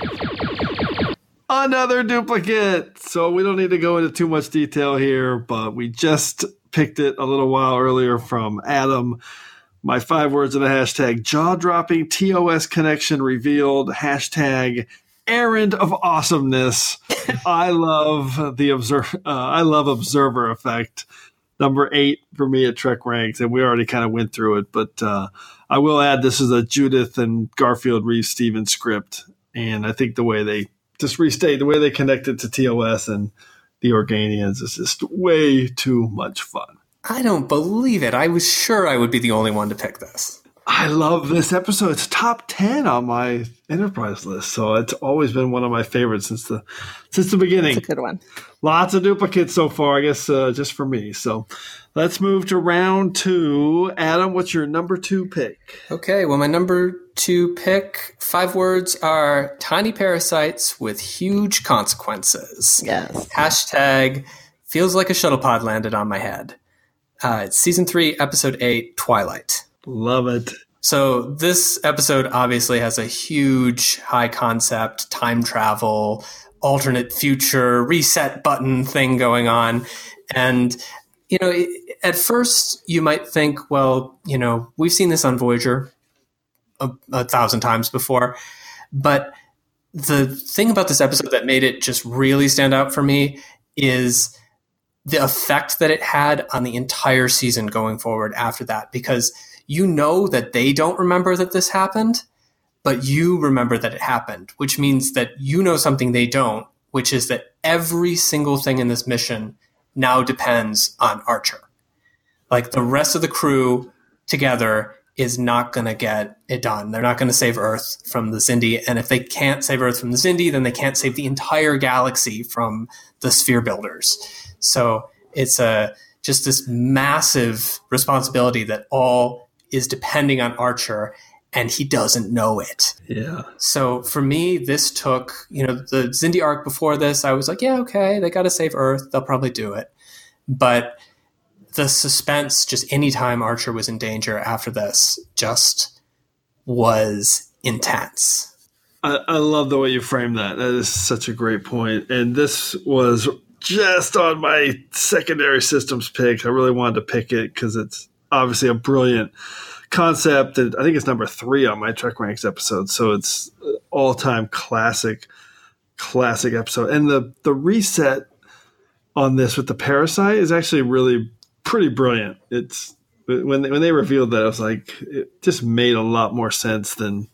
another duplicate. So we don't need to go into too much detail here, but we just picked it a little while earlier from Adam. My 5 words and a hashtag, jaw-dropping TOS connection revealed, hashtag errand of awesomeness. I love the observer effect. Number 8 for me at Trek Ranks, and we already kind of went through it, but I will add this is a Judith and Garfield Reeves-Stevens script, and I think the way they just restate, the way they connected to TOS and the Organians is just way too much fun. I don't believe it. I was sure I would be the only one to pick this. I love this episode. It's top 10 on my Enterprise list, so it's always been one of my favorites since the beginning. That's a good one. Lots of duplicates so far, I guess, just for me. So let's move to round 2. Adam, what's your number 2 pick? Okay, well, my number 2 pick, 5 words are tiny parasites with huge consequences. Yes. Hashtag feels like a shuttle pod landed on my head. It's season 3, episode 8, Twilight. Love it. So this episode obviously has a huge high concept, time travel, alternate future, reset button thing going on. And, you know, at first you might think, well, you know, we've seen this on Voyager a 1,000 times before. But the thing about this episode that made it just really stand out for me is the effect that it had on the entire season going forward after that, because you know that they don't remember that this happened, but you remember that it happened, which means that you know something they don't, which is that every single thing in this mission now depends on Archer. Like the rest of the crew together is not going to get it done. They're not going to save Earth from the Xindi. And if they can't save Earth from the Xindi, then they can't save the entire galaxy from the Sphere Builders. So it's just this massive responsibility that all is depending on Archer, and he doesn't know it. Yeah. So for me, this took, the Xindi arc before this, I was like, yeah, okay, they got to save Earth. They'll probably do it. But the suspense, just any time Archer was in danger after this, just was intense. I love the way you framed that. That is such a great point. And this was just on my secondary systems pick. I really wanted to pick it because it's obviously a brilliant concept. And I think it's number 3 on my Trek Ranks episode. So it's all-time classic episode. And the reset on this with the parasite is actually really pretty brilliant. It's when they revealed that, I was like, it just made a lot more sense than.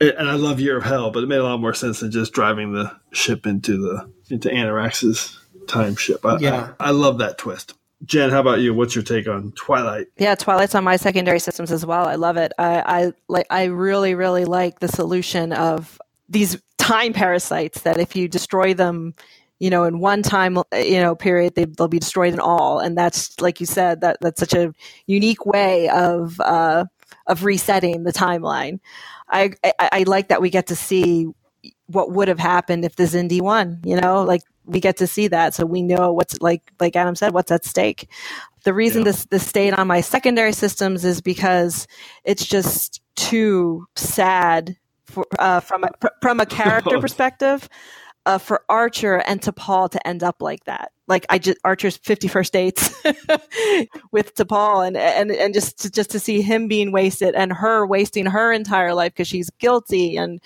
And I love Year of Hell, but it made a lot more sense than just driving the ship into Anorax's time ship. I love that twist. Jen, how about you? What's your take on Twilight? Yeah, Twilight's on my secondary systems as well. I love it. I really, really like the solution of these time parasites that if you destroy them, in one time, period, they'll be destroyed in all. And that's, like you said, that's such a unique way of resetting the timeline. I like that we get to see what would have happened if the Xindi won, we get to see that. So we know what's like Adam said, what's at stake. The reason this stayed on my secondary systems is because it's just too sad from a character perspective. For Archer and T'Pol to end up like that, Archer's 51st dates with T'Pol, and just to see him being wasted and her wasting her entire life because she's guilty, and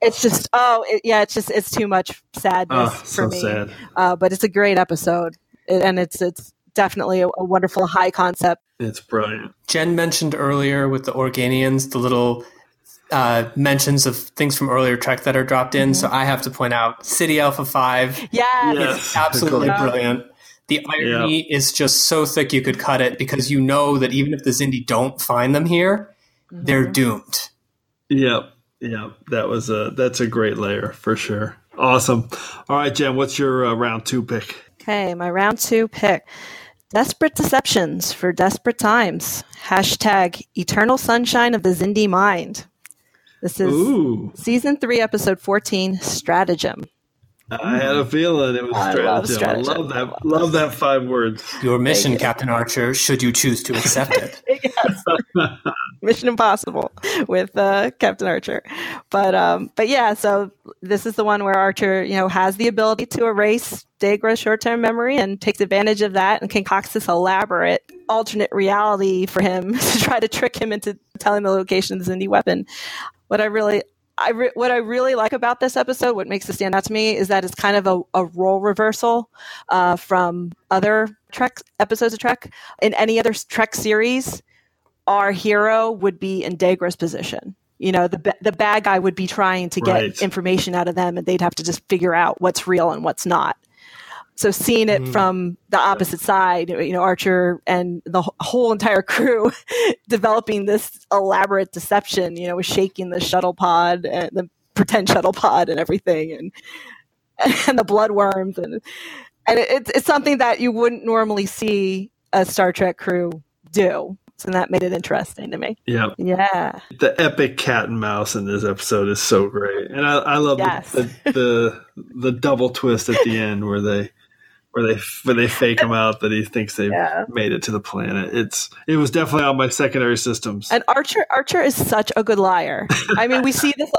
it's just it's too much sadness for me. Sad. But it's a great episode, and it's definitely a wonderful high concept. It's brilliant. Jen mentioned earlier with the Organians the little mentions of things from earlier Trek that are dropped in. Mm-hmm. So I have to point out City Alpha 5. Yeah, it's absolutely brilliant. The irony is just so thick you could cut it, because that even if the Xindi don't find them here, mm-hmm. they're doomed. Yep. That's a great layer for sure. Awesome. All right, Jen, what's your round 2 pick? Okay, my round 2 pick. Desperate Deceptions for Desperate Times. # Eternal Sunshine of the Xindi Mind. This is Season 3, Episode 14, Stratagem. I had a feeling it was Stratagem. I love that. Love that 5 words. Your mission, Captain Archer, should you choose to accept it. Mission Impossible with Captain Archer. But yeah, so this is the one where Archer, has the ability to erase Dagra's short-term memory and takes advantage of that and concocts this elaborate alternate reality for him to try to trick him into telling the location of the Xindi weapon. What I really like about this episode, what makes it stand out to me, is that it's kind of a role reversal from other Trek episodes of Trek. In any other Trek series, our hero would be in Dagra's position. The bad guy would be trying to get information out of them, and they'd have to just figure out what's real and what's not. So seeing it from the opposite side, Archer and the whole entire crew developing this elaborate deception, was shaking the shuttle pod and the pretend shuttle pod and everything, and the bloodworms, and it's something that you wouldn't normally see a Star Trek crew do. So that made it interesting to me. Yeah. Yeah. The epic cat and mouse in this episode is so great. And I love the double twist at the end where they fake him out that he thinks they've made it to the planet. It was definitely on my secondary systems. And Archer is such a good liar. I mean, we see this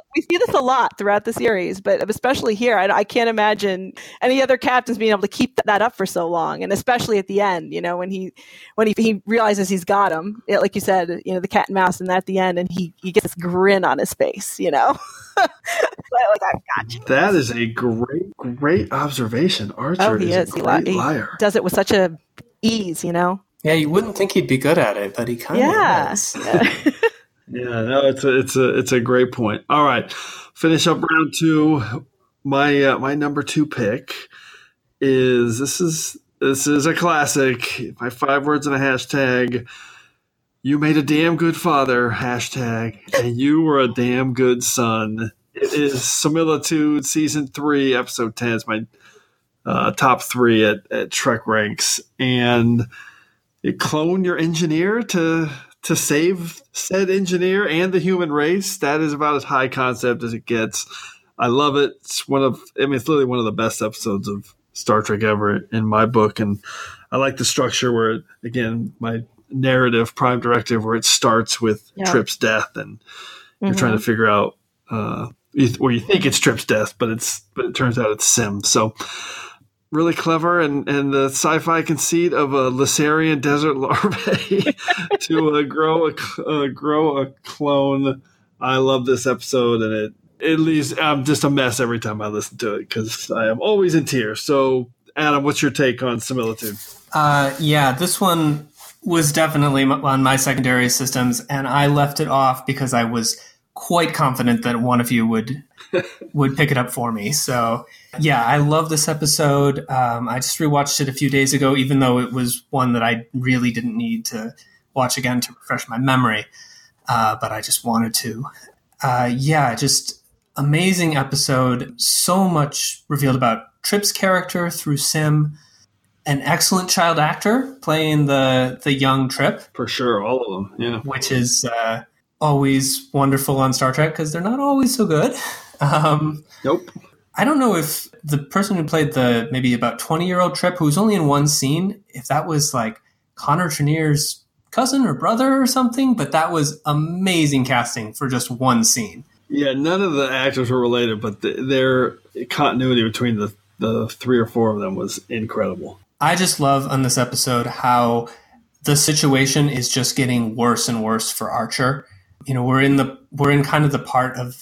a lot throughout the series, but especially here, I can't imagine any other captains being able to keep that up for so long. And especially at the end, when he realizes he's got him, like you said, the cat and mouse, and at the end, and he gets this grin on his face, like, I've got you. That is a great observation. Archer is a great liar. He does it with such a ease, Yeah, you wouldn't think he'd be good at it, but he kind of is. Yeah. It's a great point. All right, finish up round 2. My number 2 pick is this is a classic. My 5 words and a #. You made a damn good father, hashtag, and you were a damn good son. It is Similitude Season 3, Episode 10. It's my top three at Trek Ranks. And you clone your engineer to save said engineer and the human race. That is about as high concept as it gets. I love it. It's it's literally one of the best episodes of Star Trek ever in my book. And I like the structure where, again, my narrative prime directive where it starts with Trip's death and you're trying to figure out you think it's Trip's death, but it turns out it's Sim. So really clever, and the sci-fi conceit of a Lasarian desert larvae to grow a clone. I love this episode, and it leaves I'm just a mess every time I listen to it because I am always in tears. So Adam, what's your take on Similitude? This one was definitely on my secondary systems, and I left it off because I was quite confident that one of you would pick it up for me. So yeah, I love this episode. I just rewatched it a few days ago, even though it was one that I really didn't need to watch again to refresh my memory. But I just wanted to. Just amazing episode. So much revealed about Trip's character through Sim. An excellent child actor playing the young Trip. For sure, all of them, yeah. Which is always wonderful on Star Trek because they're not always so good. Nope. I don't know if the person who played the maybe about 20-year-old Trip, who's only in one scene, if that was like Connor Trenier's cousin or brother or something, but that was amazing casting for just one scene. Yeah, none of the actors were related, but their continuity between the three or four of them was incredible. I just love on this episode how the situation is just getting worse and worse for Archer. You know, we're in kind of the part of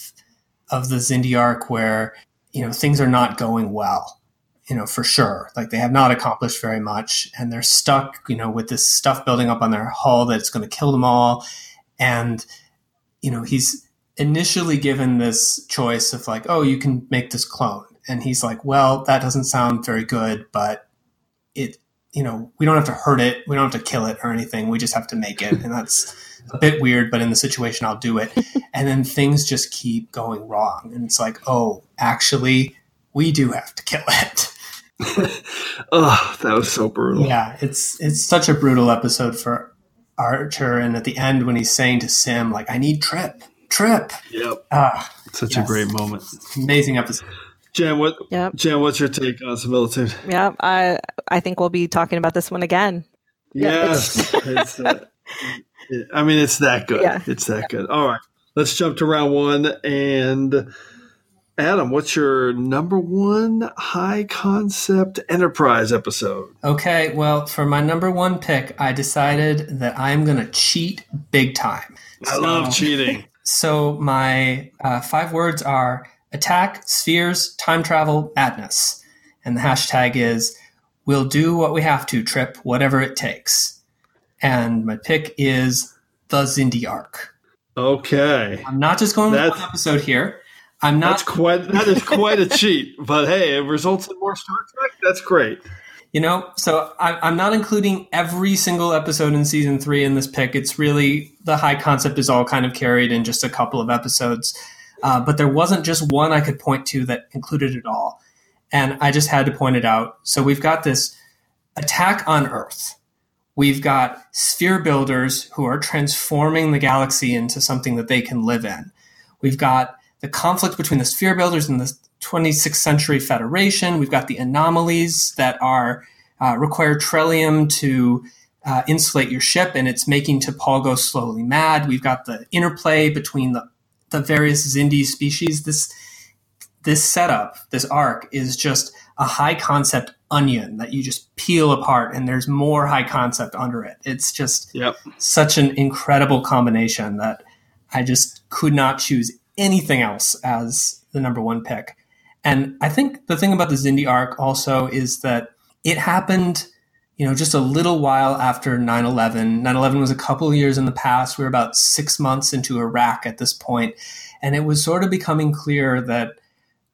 the Xindi arc where, you know, things are not going well, you know, for sure. Like they have not accomplished very much and they're stuck, you know, with this stuff building up on their hull that's going to kill them all. And, you know, he's initially given this choice of like, oh, you can make this clone. And he's like, well, that doesn't sound very good, but it, you know, we don't have to hurt it. We don't have to kill it or anything. We just have to make it. And that's a bit weird, but in the situation, I'll do it. And then things just keep going wrong. And it's like, oh, actually, we do have to kill it. Oh, that was so brutal. Yeah, it's such a brutal episode for Archer. And at the end, when he's saying to Sim, like, I need Trip. Yep. Such a great moment. Amazing episode. Jen, what's your take on Similitude? Yeah, I think we'll be talking about this one again. Yes. It's that good. Yeah. It's that good. All right, let's jump to round one. And Adam, what's your number one high concept Enterprise episode? Okay, well, for my number one pick, I decided that I'm going to cheat big time. I love cheating. So my 5 words are... Attack, spheres, time travel, madness. And the hashtag is, we'll do what we have to, Trip, whatever it takes. And my pick is the Xindi arc. Okay. I'm not just going with one episode here. I'm not. That is quite a cheat. But hey, it results in more Star Trek. That's great. You know, so I'm not including every single episode in Season 3 in this pick. It's really, the high concept is all kind of carried in just a couple of episodes. But there wasn't just one I could point to that included it all. And I just had to point it out. So we've got this attack on Earth. We've got sphere builders who are transforming the galaxy into something that they can live in. We've got the conflict between the sphere builders and the 26th century Federation. We've got the anomalies that are require Trelane to insulate your ship, and it's making T'Pol go slowly mad. We've got the interplay between the various Xindi species. This setup, this arc, is just a high concept onion that you just peel apart and there's more high concept under it. It's just such an incredible combination that I just could not choose anything else as the number one pick. And I think the thing about the Xindi arc also is that it happened, you know, just a little while after 9/11. 9/11 was a couple of years in the past. We were about 6 months into Iraq at this point. And it was sort of becoming clear that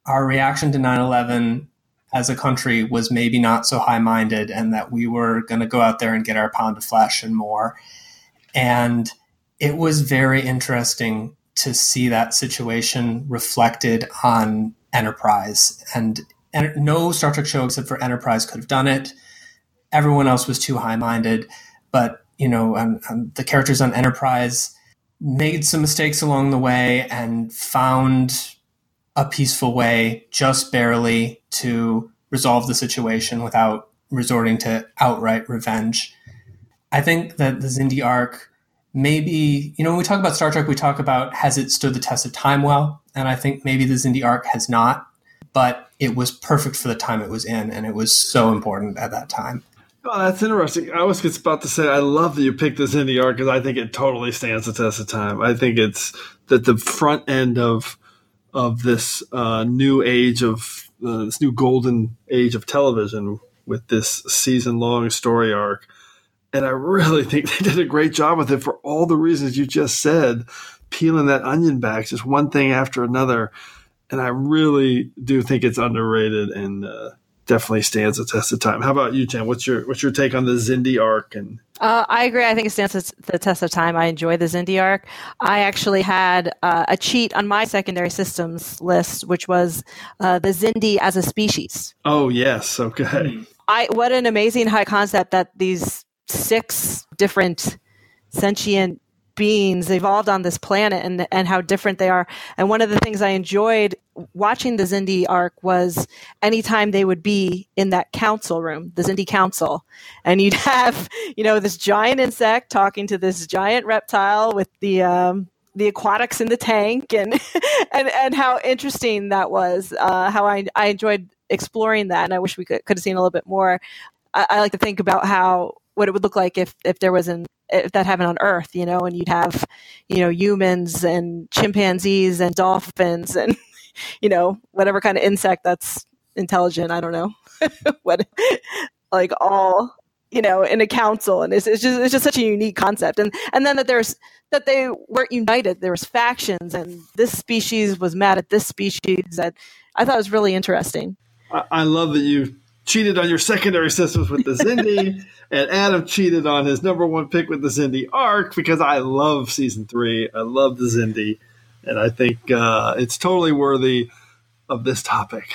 our reaction to 9/11 as a country was maybe not so high-minded and that we were going to go out there and get our pound of flesh and more. And it was very interesting to see that situation reflected on Enterprise. And no Star Trek show except for Enterprise could have done it. Everyone else was too high-minded. But, you know, the characters on Enterprise made some mistakes along the way and found a peaceful way, just barely, to resolve the situation without resorting to outright revenge. I think that the Xindi arc, maybe, you know, when we talk about Star Trek, we talk about, has it stood the test of time well? And I think maybe the Xindi arc has not, but it was perfect for the time it was in, and it was so important at that time. Oh, that's interesting. I was just about to say, I love that you picked the Xindi arc, because I think it totally stands the test of time. I think it's that the front end of this new age of this new golden age of television with this season-long story arc. And I really think they did a great job with it for all the reasons you just said, peeling that onion back, just one thing after another. And I really do think it's underrated and definitely stands the test of time. How about you, Jen? What's your take on the Xindi arc? And I agree. I think it stands the test of time. I enjoy the Xindi arc. I actually had a cheat on my secondary systems list, which was the Xindi as a species. Oh, yes. Okay. What an amazing high concept that these 6 different sentient beings evolved on this planet, and how different they are. And one of the things I enjoyed watching the Xindi arc was anytime they would be in that council room, the Xindi council, and you'd have, you know, this giant insect talking to this giant reptile with the aquatics in the tank, and how interesting that was, how I enjoyed exploring that. And I wish we could have seen a little bit more. I like to think about what it would look like if that happened on Earth, you know, and you'd have, you know, humans and chimpanzees and dolphins and, you know, whatever kind of insect that's intelligent. I don't know what, like, all, you know, in a council. And it's just such a unique concept. And then that they weren't united. There was factions, and this species was mad at this species. That I thought was really interesting. I love that you cheated on your secondary systems with the Xindi, and Adam cheated on his number one pick with the Xindi arc, because I love season 3. I love the Xindi, and I think it's totally worthy of this topic.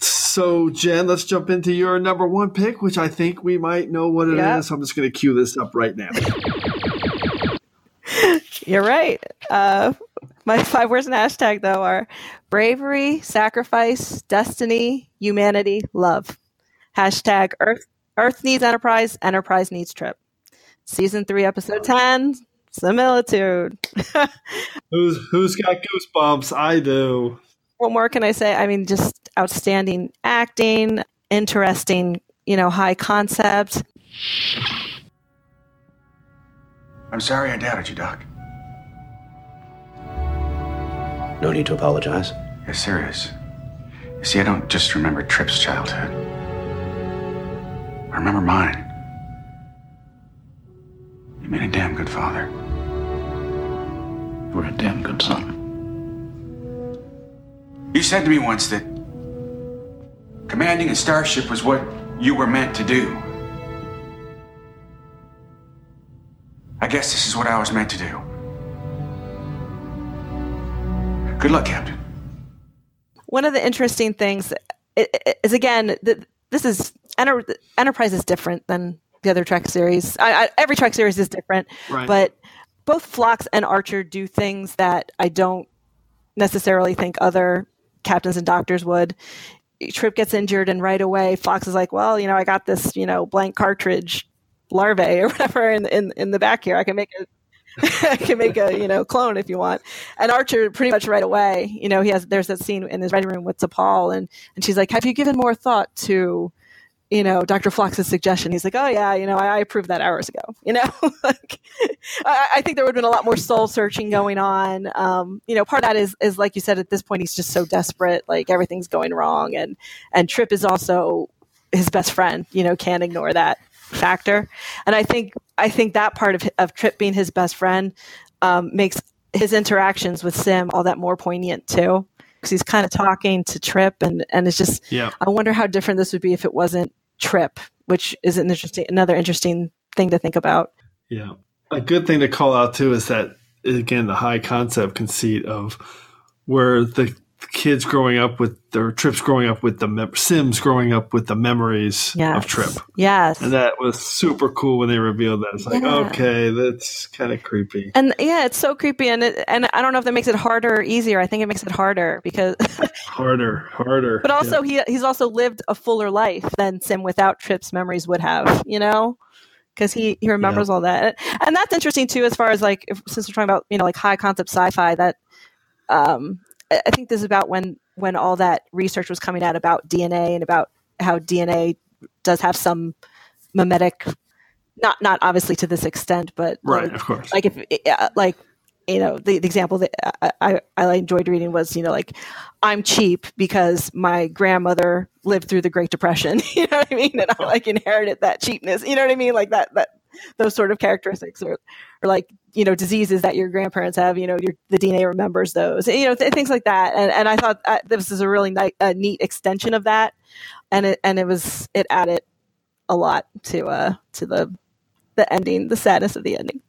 So, Jen, let's jump into your number one pick, which I think we might know what it is. So I'm just going to cue this up right now. You're right. My 5 words in hashtag, though, are bravery, sacrifice, destiny, humanity, love. # Earth needs Enterprise, Enterprise needs Trip. Season 3, episode 10, similitude. Who's got goosebumps? I do. What more can I say? I mean, just outstanding acting, interesting, you know, high concept. I'm sorry I doubted you, Doc. No need to apologize. You're serious. You see, I don't just remember Trip's childhood. I remember mine. You made a damn good father. You were a damn good son. You said to me once that commanding a starship was what you were meant to do. I guess this is what I was meant to do. Good luck, Captain. One of the interesting things is, again, this is Enterprise is different than the other Trek series. Every Trek series is different, right. But both Phlox and Archer do things that I don't necessarily think other captains and doctors would. Trip gets injured, and right away, Phlox is like, "Well, you know, I got this, you know, blank cartridge larvae or whatever in the back here. I can make it." I can make a, you know, clone if you want. And Archer pretty much right away, you know, there's that scene in his writing room with T'Pol, and she's like, have you given more thought to, you know, Dr. Phlox's suggestion? He's like, oh yeah, you know, I approved that hours ago, you know. Like, I think there would have been a lot more soul searching going on. You know, part of that is like you said, at this point, he's just so desperate, like everything's going wrong. And Trip is also his best friend, you know, can't ignore that factor. And I think that part of Trip being his best friend makes his interactions with Sim all that more poignant too, because he's kind of talking to Trip, and it's just, yeah. I wonder how different this would be if it wasn't Trip, which is another interesting thing to think about. Yeah, A good thing to call out too is that, again, the high concept conceit of where the kids growing up with their Trip's growing up with the Sim's growing up with the memories of Trip. Yes. And that was super cool when they revealed that. It's like, okay, that's kind of creepy. And yeah, it's so creepy. And I don't know if that makes it harder or easier. I think it makes it harder because harder. But also he's also lived a fuller life than Sim without Trip's memories would have, you know? Because he remembers all that. And that's interesting too, as far as like, since we're talking about, you know, like high concept sci-fi, that I think this is about when all that research was coming out about DNA and about how DNA does have some mimetic, not obviously to this extent, but right, like, of course. Like if you know, the example that I enjoyed reading was, you know, like, I'm cheap because my grandmother lived through the Great Depression, you know what I mean? And I like inherited that cheapness, you know what I mean? Like that those sort of characteristics or like, you know, diseases that your grandparents have, you know, the DNA remembers those, you know, things like that. And I thought this is a really neat extension of that. And it added a lot to the ending, the sadness of the ending.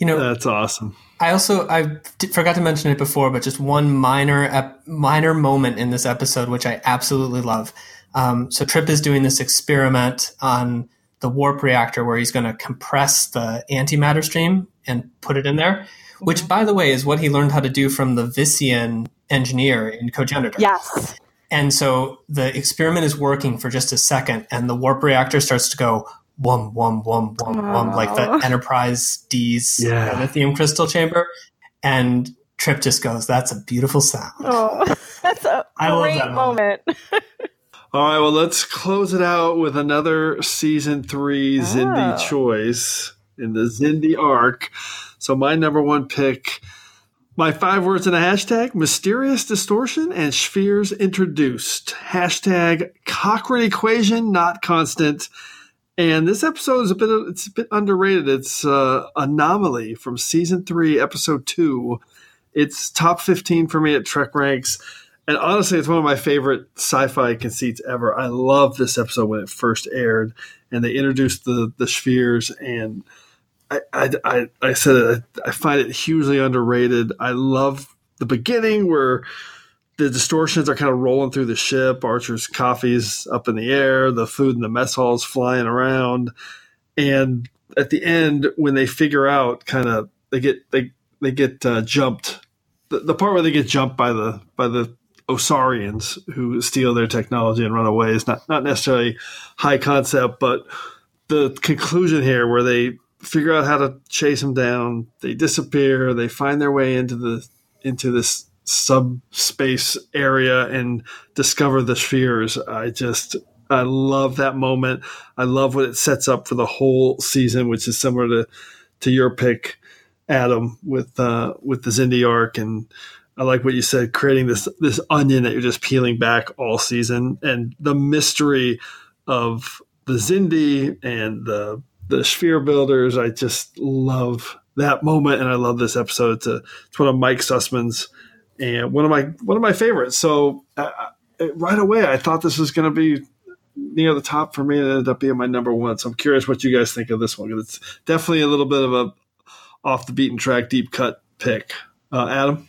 You know, that's awesome. I forgot to mention it before, but just one minor moment in this episode, which I absolutely love. So Trip is doing this experiment on the warp reactor where he's going to compress the antimatter stream and put it in there, which, by the way, is what he learned how to do from the Vissian engineer in Cogenitor. Yes. And so the experiment is working for just a second, and the warp reactor starts to go wum, wum, wum, wum, wum, like the Enterprise D's lithium crystal chamber. And Trip just goes, that's a beautiful sound. Oh, that's a great moment. All right, well, let's close it out with another Season 3 Xindi choice in the Xindi arc. So my number one pick, my 5 words in a hashtag, mysterious distortion and spheres introduced. Hashtag Cochrane equation, not constant. And this episode is a bit underrated. It's Anomaly from Season 3, Episode 2. It's top 15 for me at Trek Ranks. And honestly, it's one of my favorite sci-fi conceits ever. I love this episode when it first aired, and they introduced the spheres. And I said it, I find it hugely underrated. I love the beginning where the distortions are kind of rolling through the ship. Archer's coffee's up in the air. The food in the mess hall's flying around. And at the end, when they figure out, kind of they get jumped. The part where they get jumped by the Osarians who steal their technology and run away is not necessarily high concept, but the conclusion here where they figure out how to chase them down, they disappear, they find their way into this subspace area and discover the spheres. I love that moment. I love what it sets up for the whole season, which is similar to your pick, Adam, with the Xindi arc. And I like what you said, creating this onion that you're just peeling back all season, and the mystery of the Xindi and the Sphere Builders. I just love that moment, and I love this episode. It's one of Mike Sussman's and one of my favorites. So right away, I thought this was going to be near the top for me, and it ended up being my number one. So I'm curious what you guys think of this one, because it's definitely a little bit of a off the beaten track, deep cut pick. Adam?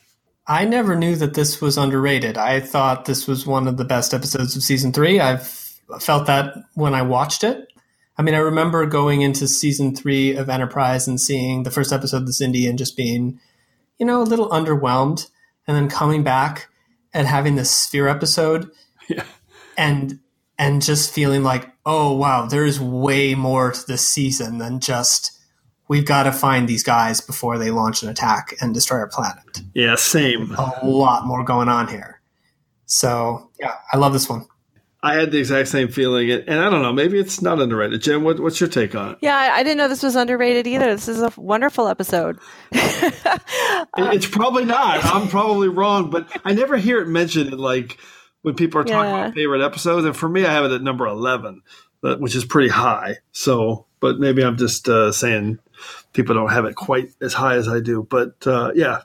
I never knew that this was underrated. I thought this was one of the best episodes of Season 3. I've felt that when I watched it. I mean, I remember going into Season 3 of Enterprise and seeing the first episode of the Xindi and just being, you know, a little underwhelmed, and then coming back and having this Sphere episode and just feeling like, oh, wow, there's way more to this season than just we've got to find these guys before they launch an attack and destroy our planet. Yeah, same. A lot more going on here. So, yeah, I love this one. I had the exact same feeling. And I don't know, maybe it's not underrated. Jen, what's your take on it? Yeah, I didn't know this was underrated either. This is a wonderful episode. It's probably not. I'm probably wrong, but I never hear it mentioned in, like, when people are talking about favorite episodes. And for me, I have it at number 11, which is pretty high. So, but maybe I'm just saying – people don't have it quite as high as I do, but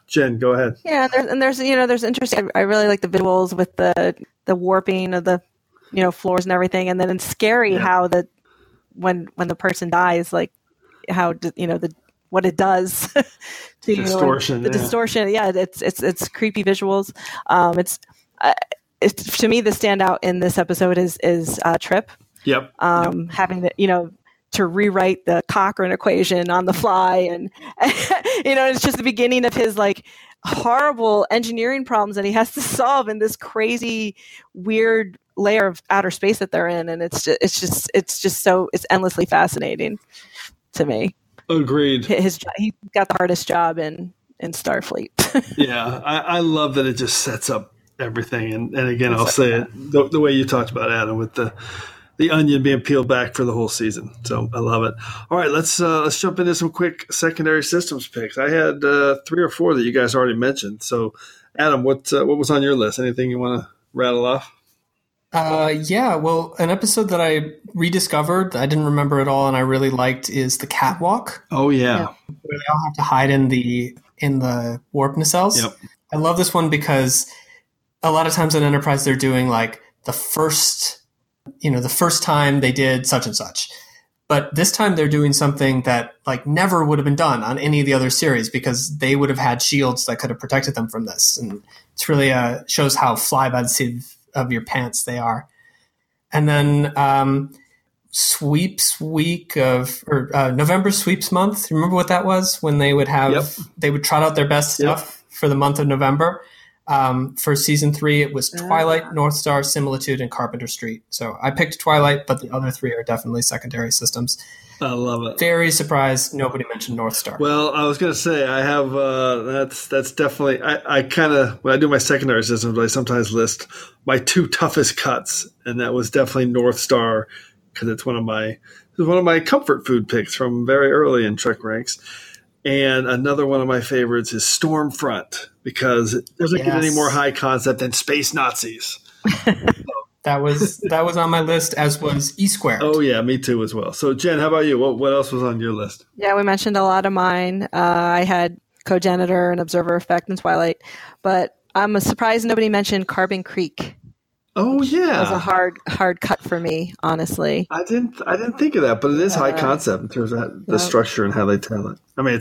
Jen, go ahead. Yeah, there's interesting. I really like the visuals with the warping of the, you know, floors and everything, and then it's scary how when the person dies, like how, you know, what it does to distortion, the distortion. Yeah. It's creepy visuals. It's to me, the standout in this episode is Trip. Yep. Having the, you know, to rewrite the Cochrane equation on the fly. And you know, it's just the beginning of his like horrible engineering problems that he has to solve in this crazy, weird layer of outer space that they're in. And it's endlessly fascinating to me. Agreed. He got the hardest job in Starfleet. Yeah. I love that. It just sets up everything. And again, I'll say it the way you talked about, Adam, with the onion being peeled back for the whole season. So I love it. All right, let's jump into some quick secondary systems picks. I had 3 or 4 that you guys already mentioned. So, Adam, what was on your list? Anything you want to rattle off? Yeah, well, an episode that I rediscovered that I didn't remember at all and I really liked is the catwalk. Oh, yeah. Where they all have to hide in the warp nacelles. Yep. I love this one because a lot of times on Enterprise they're doing like the first time they did such and such. But this time they're doing something that like never would have been done on any of the other series because they would have had shields that could have protected them from this. And it's really shows how fly by the seat of your pants they are. And then November Sweeps Month. Remember what that was? When they would have, they would trot out their best stuff for the month of November. For season 3, it was Twilight, North Star, Similitude, and Carpenter Street. So I picked Twilight, but the other 3 are definitely secondary systems. I love it. Very surprised nobody mentioned North Star. Well, I was going to say I have that's definitely I kind of when I do my secondary systems, I sometimes list my 2 toughest cuts, and that was definitely North Star because it's one of my comfort food picks from very early in Trek Ranks. And another one of my favorites is Stormfront because it doesn't get any more high concept than Space Nazis. That was on my list, as was E Squared. Oh, yeah, me too as well. So, Jen, how about you? What else was on your list? Yeah, we mentioned a lot of mine. I had Cogenitor and Observer Effect and Twilight. But I'm surprised nobody mentioned Carbon Creek. Oh, yeah. That was a hard cut for me, honestly. I didn't think of that, but it is high concept in terms of the structure and how they tell it. I mean,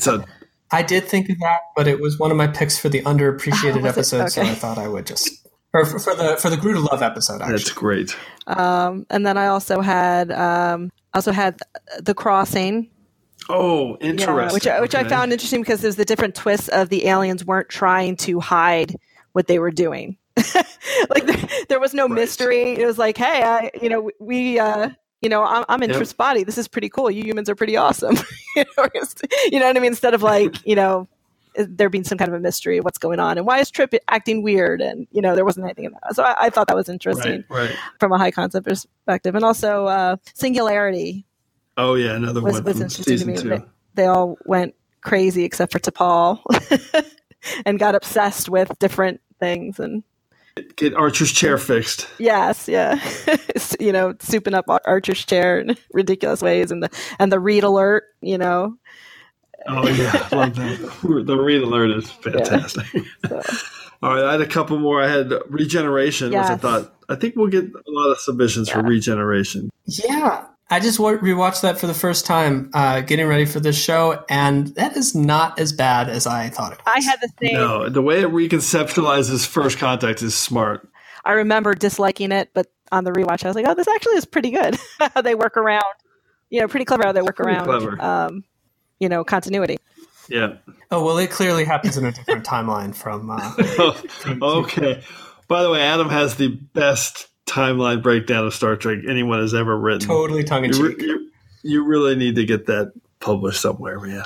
I did think of that, but it was one of my picks for the underappreciated episode, okay. So I thought I would for the Grew to Love episode, actually. That's great. And then I also had The Crossing. Oh, interesting. Yeah, which I found interesting because there's the different twists of the aliens weren't trying to hide what they were doing. Like there was no mystery. It was like, hey, I'm in Tripp's body. This is pretty cool. You humans are pretty awesome. You know what I mean? Instead of like, you know, there being some kind of a mystery of what's going on and why is Tripp acting weird? And, you know, there wasn't anything in that. So I thought that was interesting from a high concept perspective. And also Singularity. Oh, yeah. Another one was interesting to me. They all went crazy except for T'Pol and got obsessed with different things and get Archer's chair fixed. Yes, yeah. You know, souping up Archer's chair in ridiculous ways, and the Reed alert. You know. Oh yeah, I love that. The Reed alert is fantastic. Yeah. So. All right, I had a couple more. I had Regeneration, which I think we'll get a lot of submissions for Regeneration. Yeah, I just rewatched that for the first time, getting ready for this show, and that is not as bad as I thought it was. I had the same. No, the way it reconceptualizes First Contact is smart. I remember disliking it, but on the rewatch, I was like, "Oh, this actually is pretty good." How they work around, you know, pretty clever how they work around, you know, continuity. Yeah. Oh well, it clearly happens in a different timeline from. Okay. By the way, Adam has the best timeline breakdown of Star Trek anyone has ever written. Totally tongue-in-cheek. You really need to get that published somewhere, man.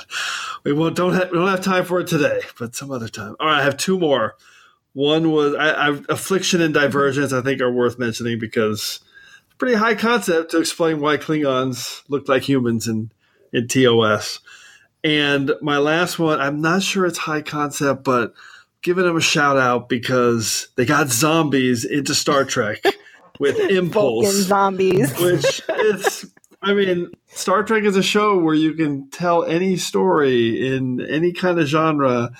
We don't have time for it today, but some other time. All right, I have 2 more. One was Affliction and Divergence, I think, are worth mentioning because it's a pretty high concept to explain why Klingons look like humans in TOS. And my last one, I'm not sure it's high concept, but giving them a shout-out because they got zombies into Star Trek. With Impulse. Vulcan zombies. Which it's, I mean, Star Trek is a show where you can tell any story in any kind of genre,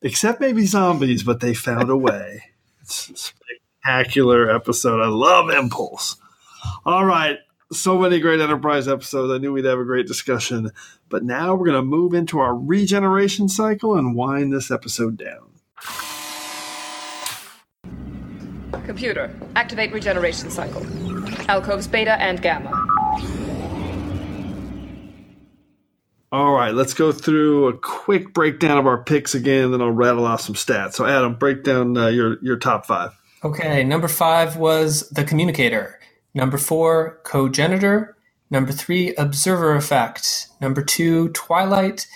except maybe zombies, but they found a way. It's a spectacular episode. I love Impulse. All right. So many great Enterprise episodes. I knew we'd have a great discussion. But now we're going to move into our regeneration cycle and wind this episode down. Computer, activate regeneration cycle. Alcoves beta and gamma. All right, let's go through a quick breakdown of our picks again, then I'll rattle off some stats. So, Adam, break down your top five. Okay, number 5 was the communicator. Number 4, cogenitor. Number 3, observer effect. Number 2, twilight.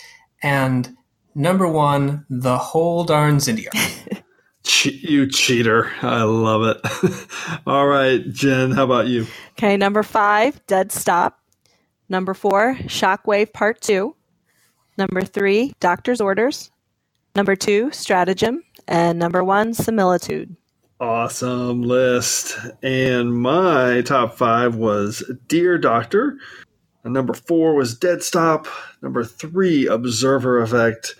And number 1, the whole darn Xindi. You cheater. I love it. All right, Jen, how about you? Okay, number 5, dead stop. Number 4, Shockwave Part 2. Number 3, Doctor's Orders. Number 2, Stratagem. And number 1, Similitude. Awesome list. And my top 5 was Dear Doctor. And number 4 was Dead Stop. Number 3, Observer Effect.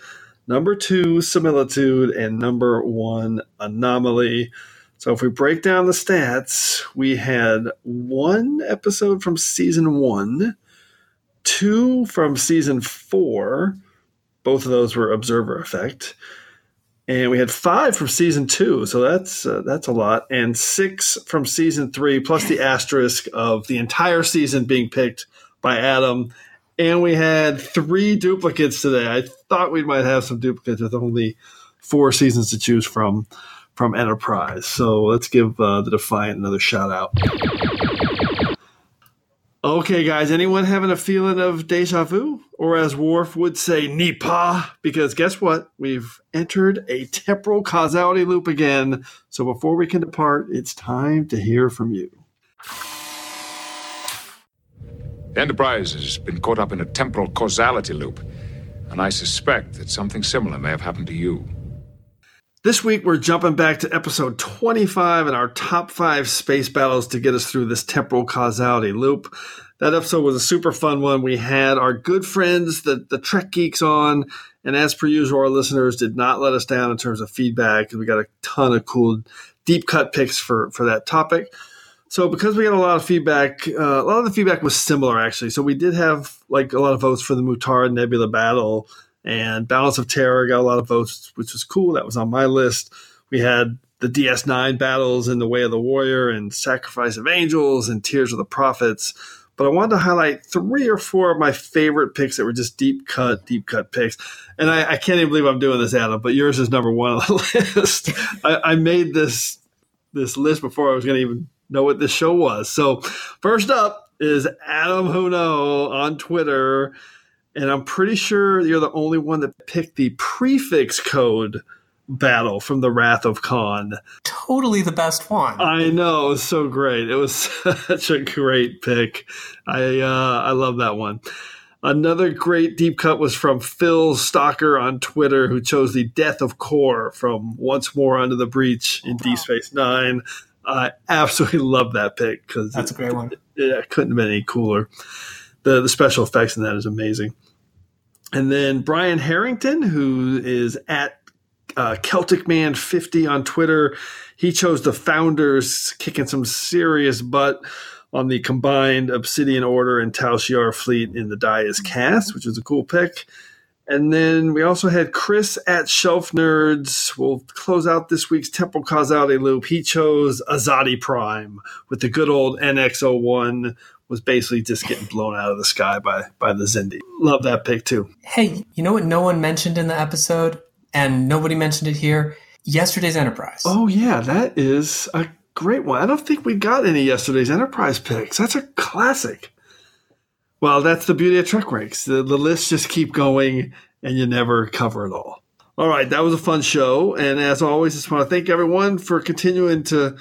Number 2, Similitude. And number 1, Anomaly. So if we break down the stats, we had 1 episode from Season 1. 2 from Season 4. Both of those were Observer Effect. And we had 5 from Season 2, so that's a lot. And 6 from Season 3, plus the asterisk of the entire season being picked by Adam. And we had 3 duplicates today. I thought we might have some duplicates with only 4 seasons to choose from Enterprise. So let's give the Defiant another shout-out. Okay, guys, anyone having a feeling of deja vu? Or as Worf would say, Nipah? Because guess what? We've entered a temporal causality loop again. So before we can depart, it's time to hear from you. The Enterprise has been caught up in a temporal causality loop, and I suspect that something similar may have happened to you. This week, we're jumping back to episode 25 and our top 5 space battles to get us through this temporal causality loop. That episode was a super fun one. We had our good friends, the Trek Geeks, on. And as per usual, our listeners did not let us down in terms of feedback. We got a ton of cool deep cut picks for that topic. So because we got a lot of feedback, a lot of the feedback was similar, actually. So we did have like a lot of votes for the Mutar Nebula battle. And Balance of Terror got a lot of votes, which was cool. That was on my list. We had the DS9 battles in The Way of the Warrior and Sacrifice of Angels and Tears of the Prophets. But I wanted to highlight 3 or 4 of my favorite picks that were just deep cut picks. And I can't even believe I'm doing this, Adam, but yours is number 1 on the list. I made this list before I was going to even know what this show was. So first up is Adam Hunault on Twitter. And I'm pretty sure you're the only one that picked the prefix code battle from The Wrath of Khan. Totally the best one. I know. It was so great. It was such a great pick. I love that one. Another great deep cut was from Phil Stalker on Twitter, who chose the Death of Kor from Once More Under the Breach in Deep Space Nine. I absolutely love that pick because that's a great one. It couldn't have been any cooler. The special effects in that is amazing. And then Brian Harrington, who is at CelticMan50 on Twitter, he chose the Founders kicking some serious butt on the combined Obsidian Order and Tal Shiar fleet in the Die Is Cast, which is a cool pick. And then we also had Chris at Shelf Nerds. We'll close out this week's temporal causality loop. He chose Azadi Prime with the good old NX-01, was basically just getting blown out of the sky by the Xindi. Love that pick, too. Hey, you know what no one mentioned in the episode, and nobody mentioned it here? Yesterday's Enterprise. Oh, yeah, that is a great one. I don't think we got any Yesterday's Enterprise picks. That's a classic. Well, that's the beauty of Trek Ranks. The lists just keep going, and you never cover it all. All right, that was a fun show, and as always, just want to thank everyone for continuing to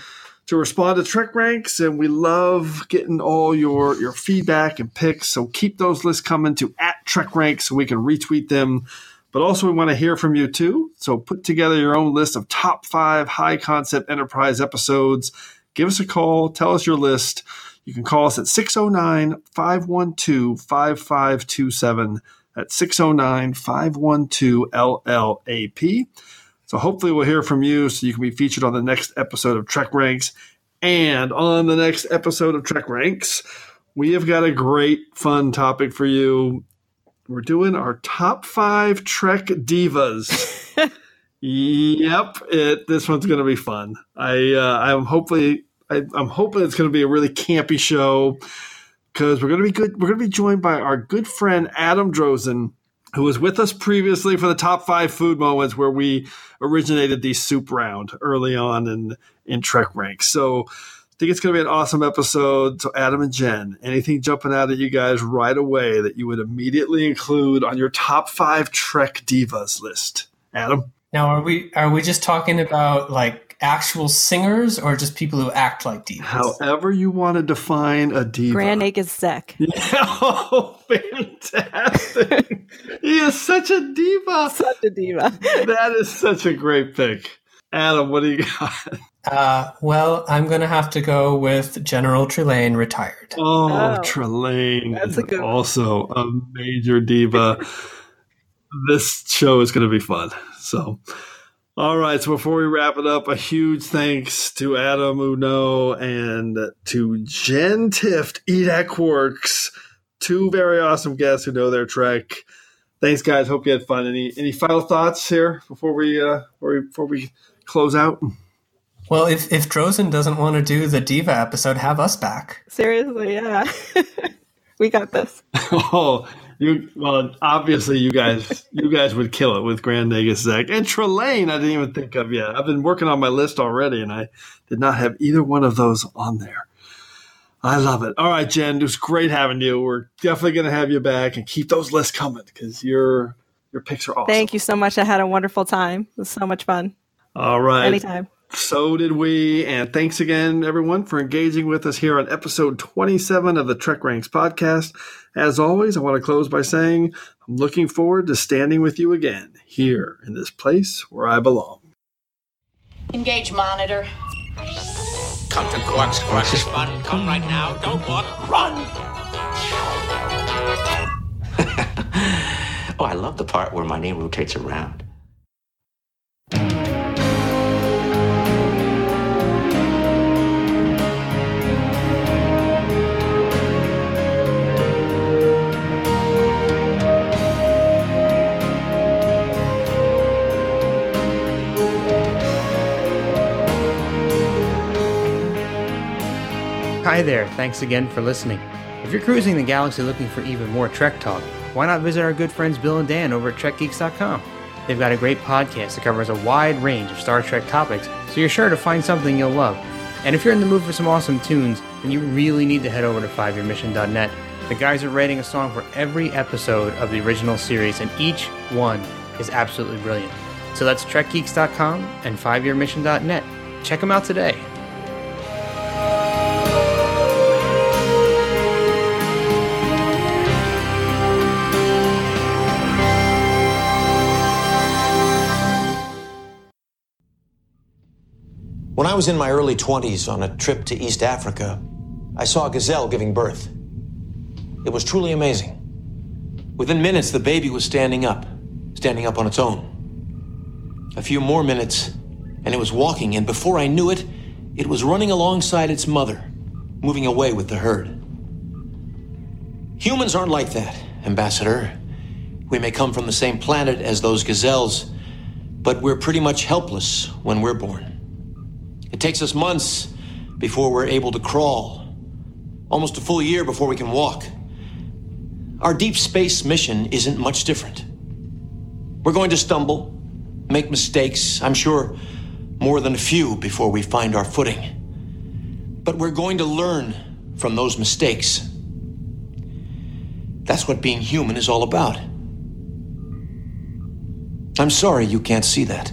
respond to Trek Ranks, and we love getting all your feedback and picks. So keep those lists coming to @TrekRanks so we can retweet them. But also we want to hear from you too. So put together your own list of top 5 high-concept Enterprise episodes. Give us a call. Tell us your list. You can call us at 609-512-5527. That's 609-512-LLAP. So hopefully we'll hear from you so you can be featured on the next episode of Trek Ranks. And on the next episode of Trek Ranks, We have got a great, fun topic for you. We're doing our top 5 Trek divas. Yep, this one's going to be fun. I'm hoping it's going to be a really campy show because we're going to be good. We're going to be joined by our good friend Adam Drozen, who was with us previously for the top 5 food moments where we originated the soup round early on in Trek Ranks. So I think it's going to be an awesome episode. So Adam and Jen, anything jumping out at you guys right away that you would immediately include on your top 5 Trek divas list? Adam? Now, are we just talking about like actual singers or just people who act like divas? However you want to define a diva. Grand Naked Zek. Yeah. Oh, fantastic. He is such a diva. Such a diva. That is such a great pick. Adam, what do you got? Well, I'm going to have to go with General Trelane, retired. Oh, Trelane is also a major diva. This show is going to be fun. So, all right. So before we wrap it up, a huge thanks to Adam Uno and to Jen Tifft, Eat At Quarks, 2 very awesome guests who know their Trek. Thanks, guys. Hope you had fun. Any final thoughts here before we close out? Well, if Drozen doesn't want to do the diva episode, have us back. Seriously, yeah. We got this. Obviously you guys would kill it with Grand Nagus Zach and Trelane. I didn't even think of yet. I've been working on my list already, and I did not have either one of those on there. I love it. All right, Jen, it was great having you. We're definitely going to have you back, and keep those lists coming because your picks are awesome. Thank you so much. I had a wonderful time. It was so much fun. All right, anytime. So did we, and thanks again, everyone, for engaging with us here on episode 27 of the Trek Ranks podcast. As always, I want to close by saying I'm looking forward to standing with you again here in this place where I belong. Engage monitor. Come to Quarks, Quarks is fun. Come right now. Don't walk. Run! Oh, I love the part where my name rotates around. Hi there, thanks again for listening. If you're cruising the galaxy looking for even more Trek talk, why not visit our good friends Bill and Dan over at TrekGeeks.com? They've got a great podcast that covers a wide range of Star Trek topics, so you're sure to find something you'll love. And if you're in the mood for some awesome tunes, then you really need to head over to 5yearmission.net. The guys are writing a song for every episode of the original series, and each one is absolutely brilliant. So that's TrekGeeks.com and 5yearmission.net. Check them out today. When I was in my early 20s on a trip to East Africa, I saw a gazelle giving birth. It was truly amazing. Within minutes, the baby was standing up on its own. A few more minutes, and it was walking, and before I knew it, it was running alongside its mother, moving away with the herd. Humans aren't like that, Ambassador. We may come from the same planet as those gazelles, but we're pretty much helpless when we're born. It takes us months before we're able to crawl, almost a full year before we can walk. Our deep space mission isn't much different. We're going to stumble, make mistakes, I'm sure more than a few before we find our footing. But we're going to learn from those mistakes. That's what being human is all about. I'm sorry you can't see that.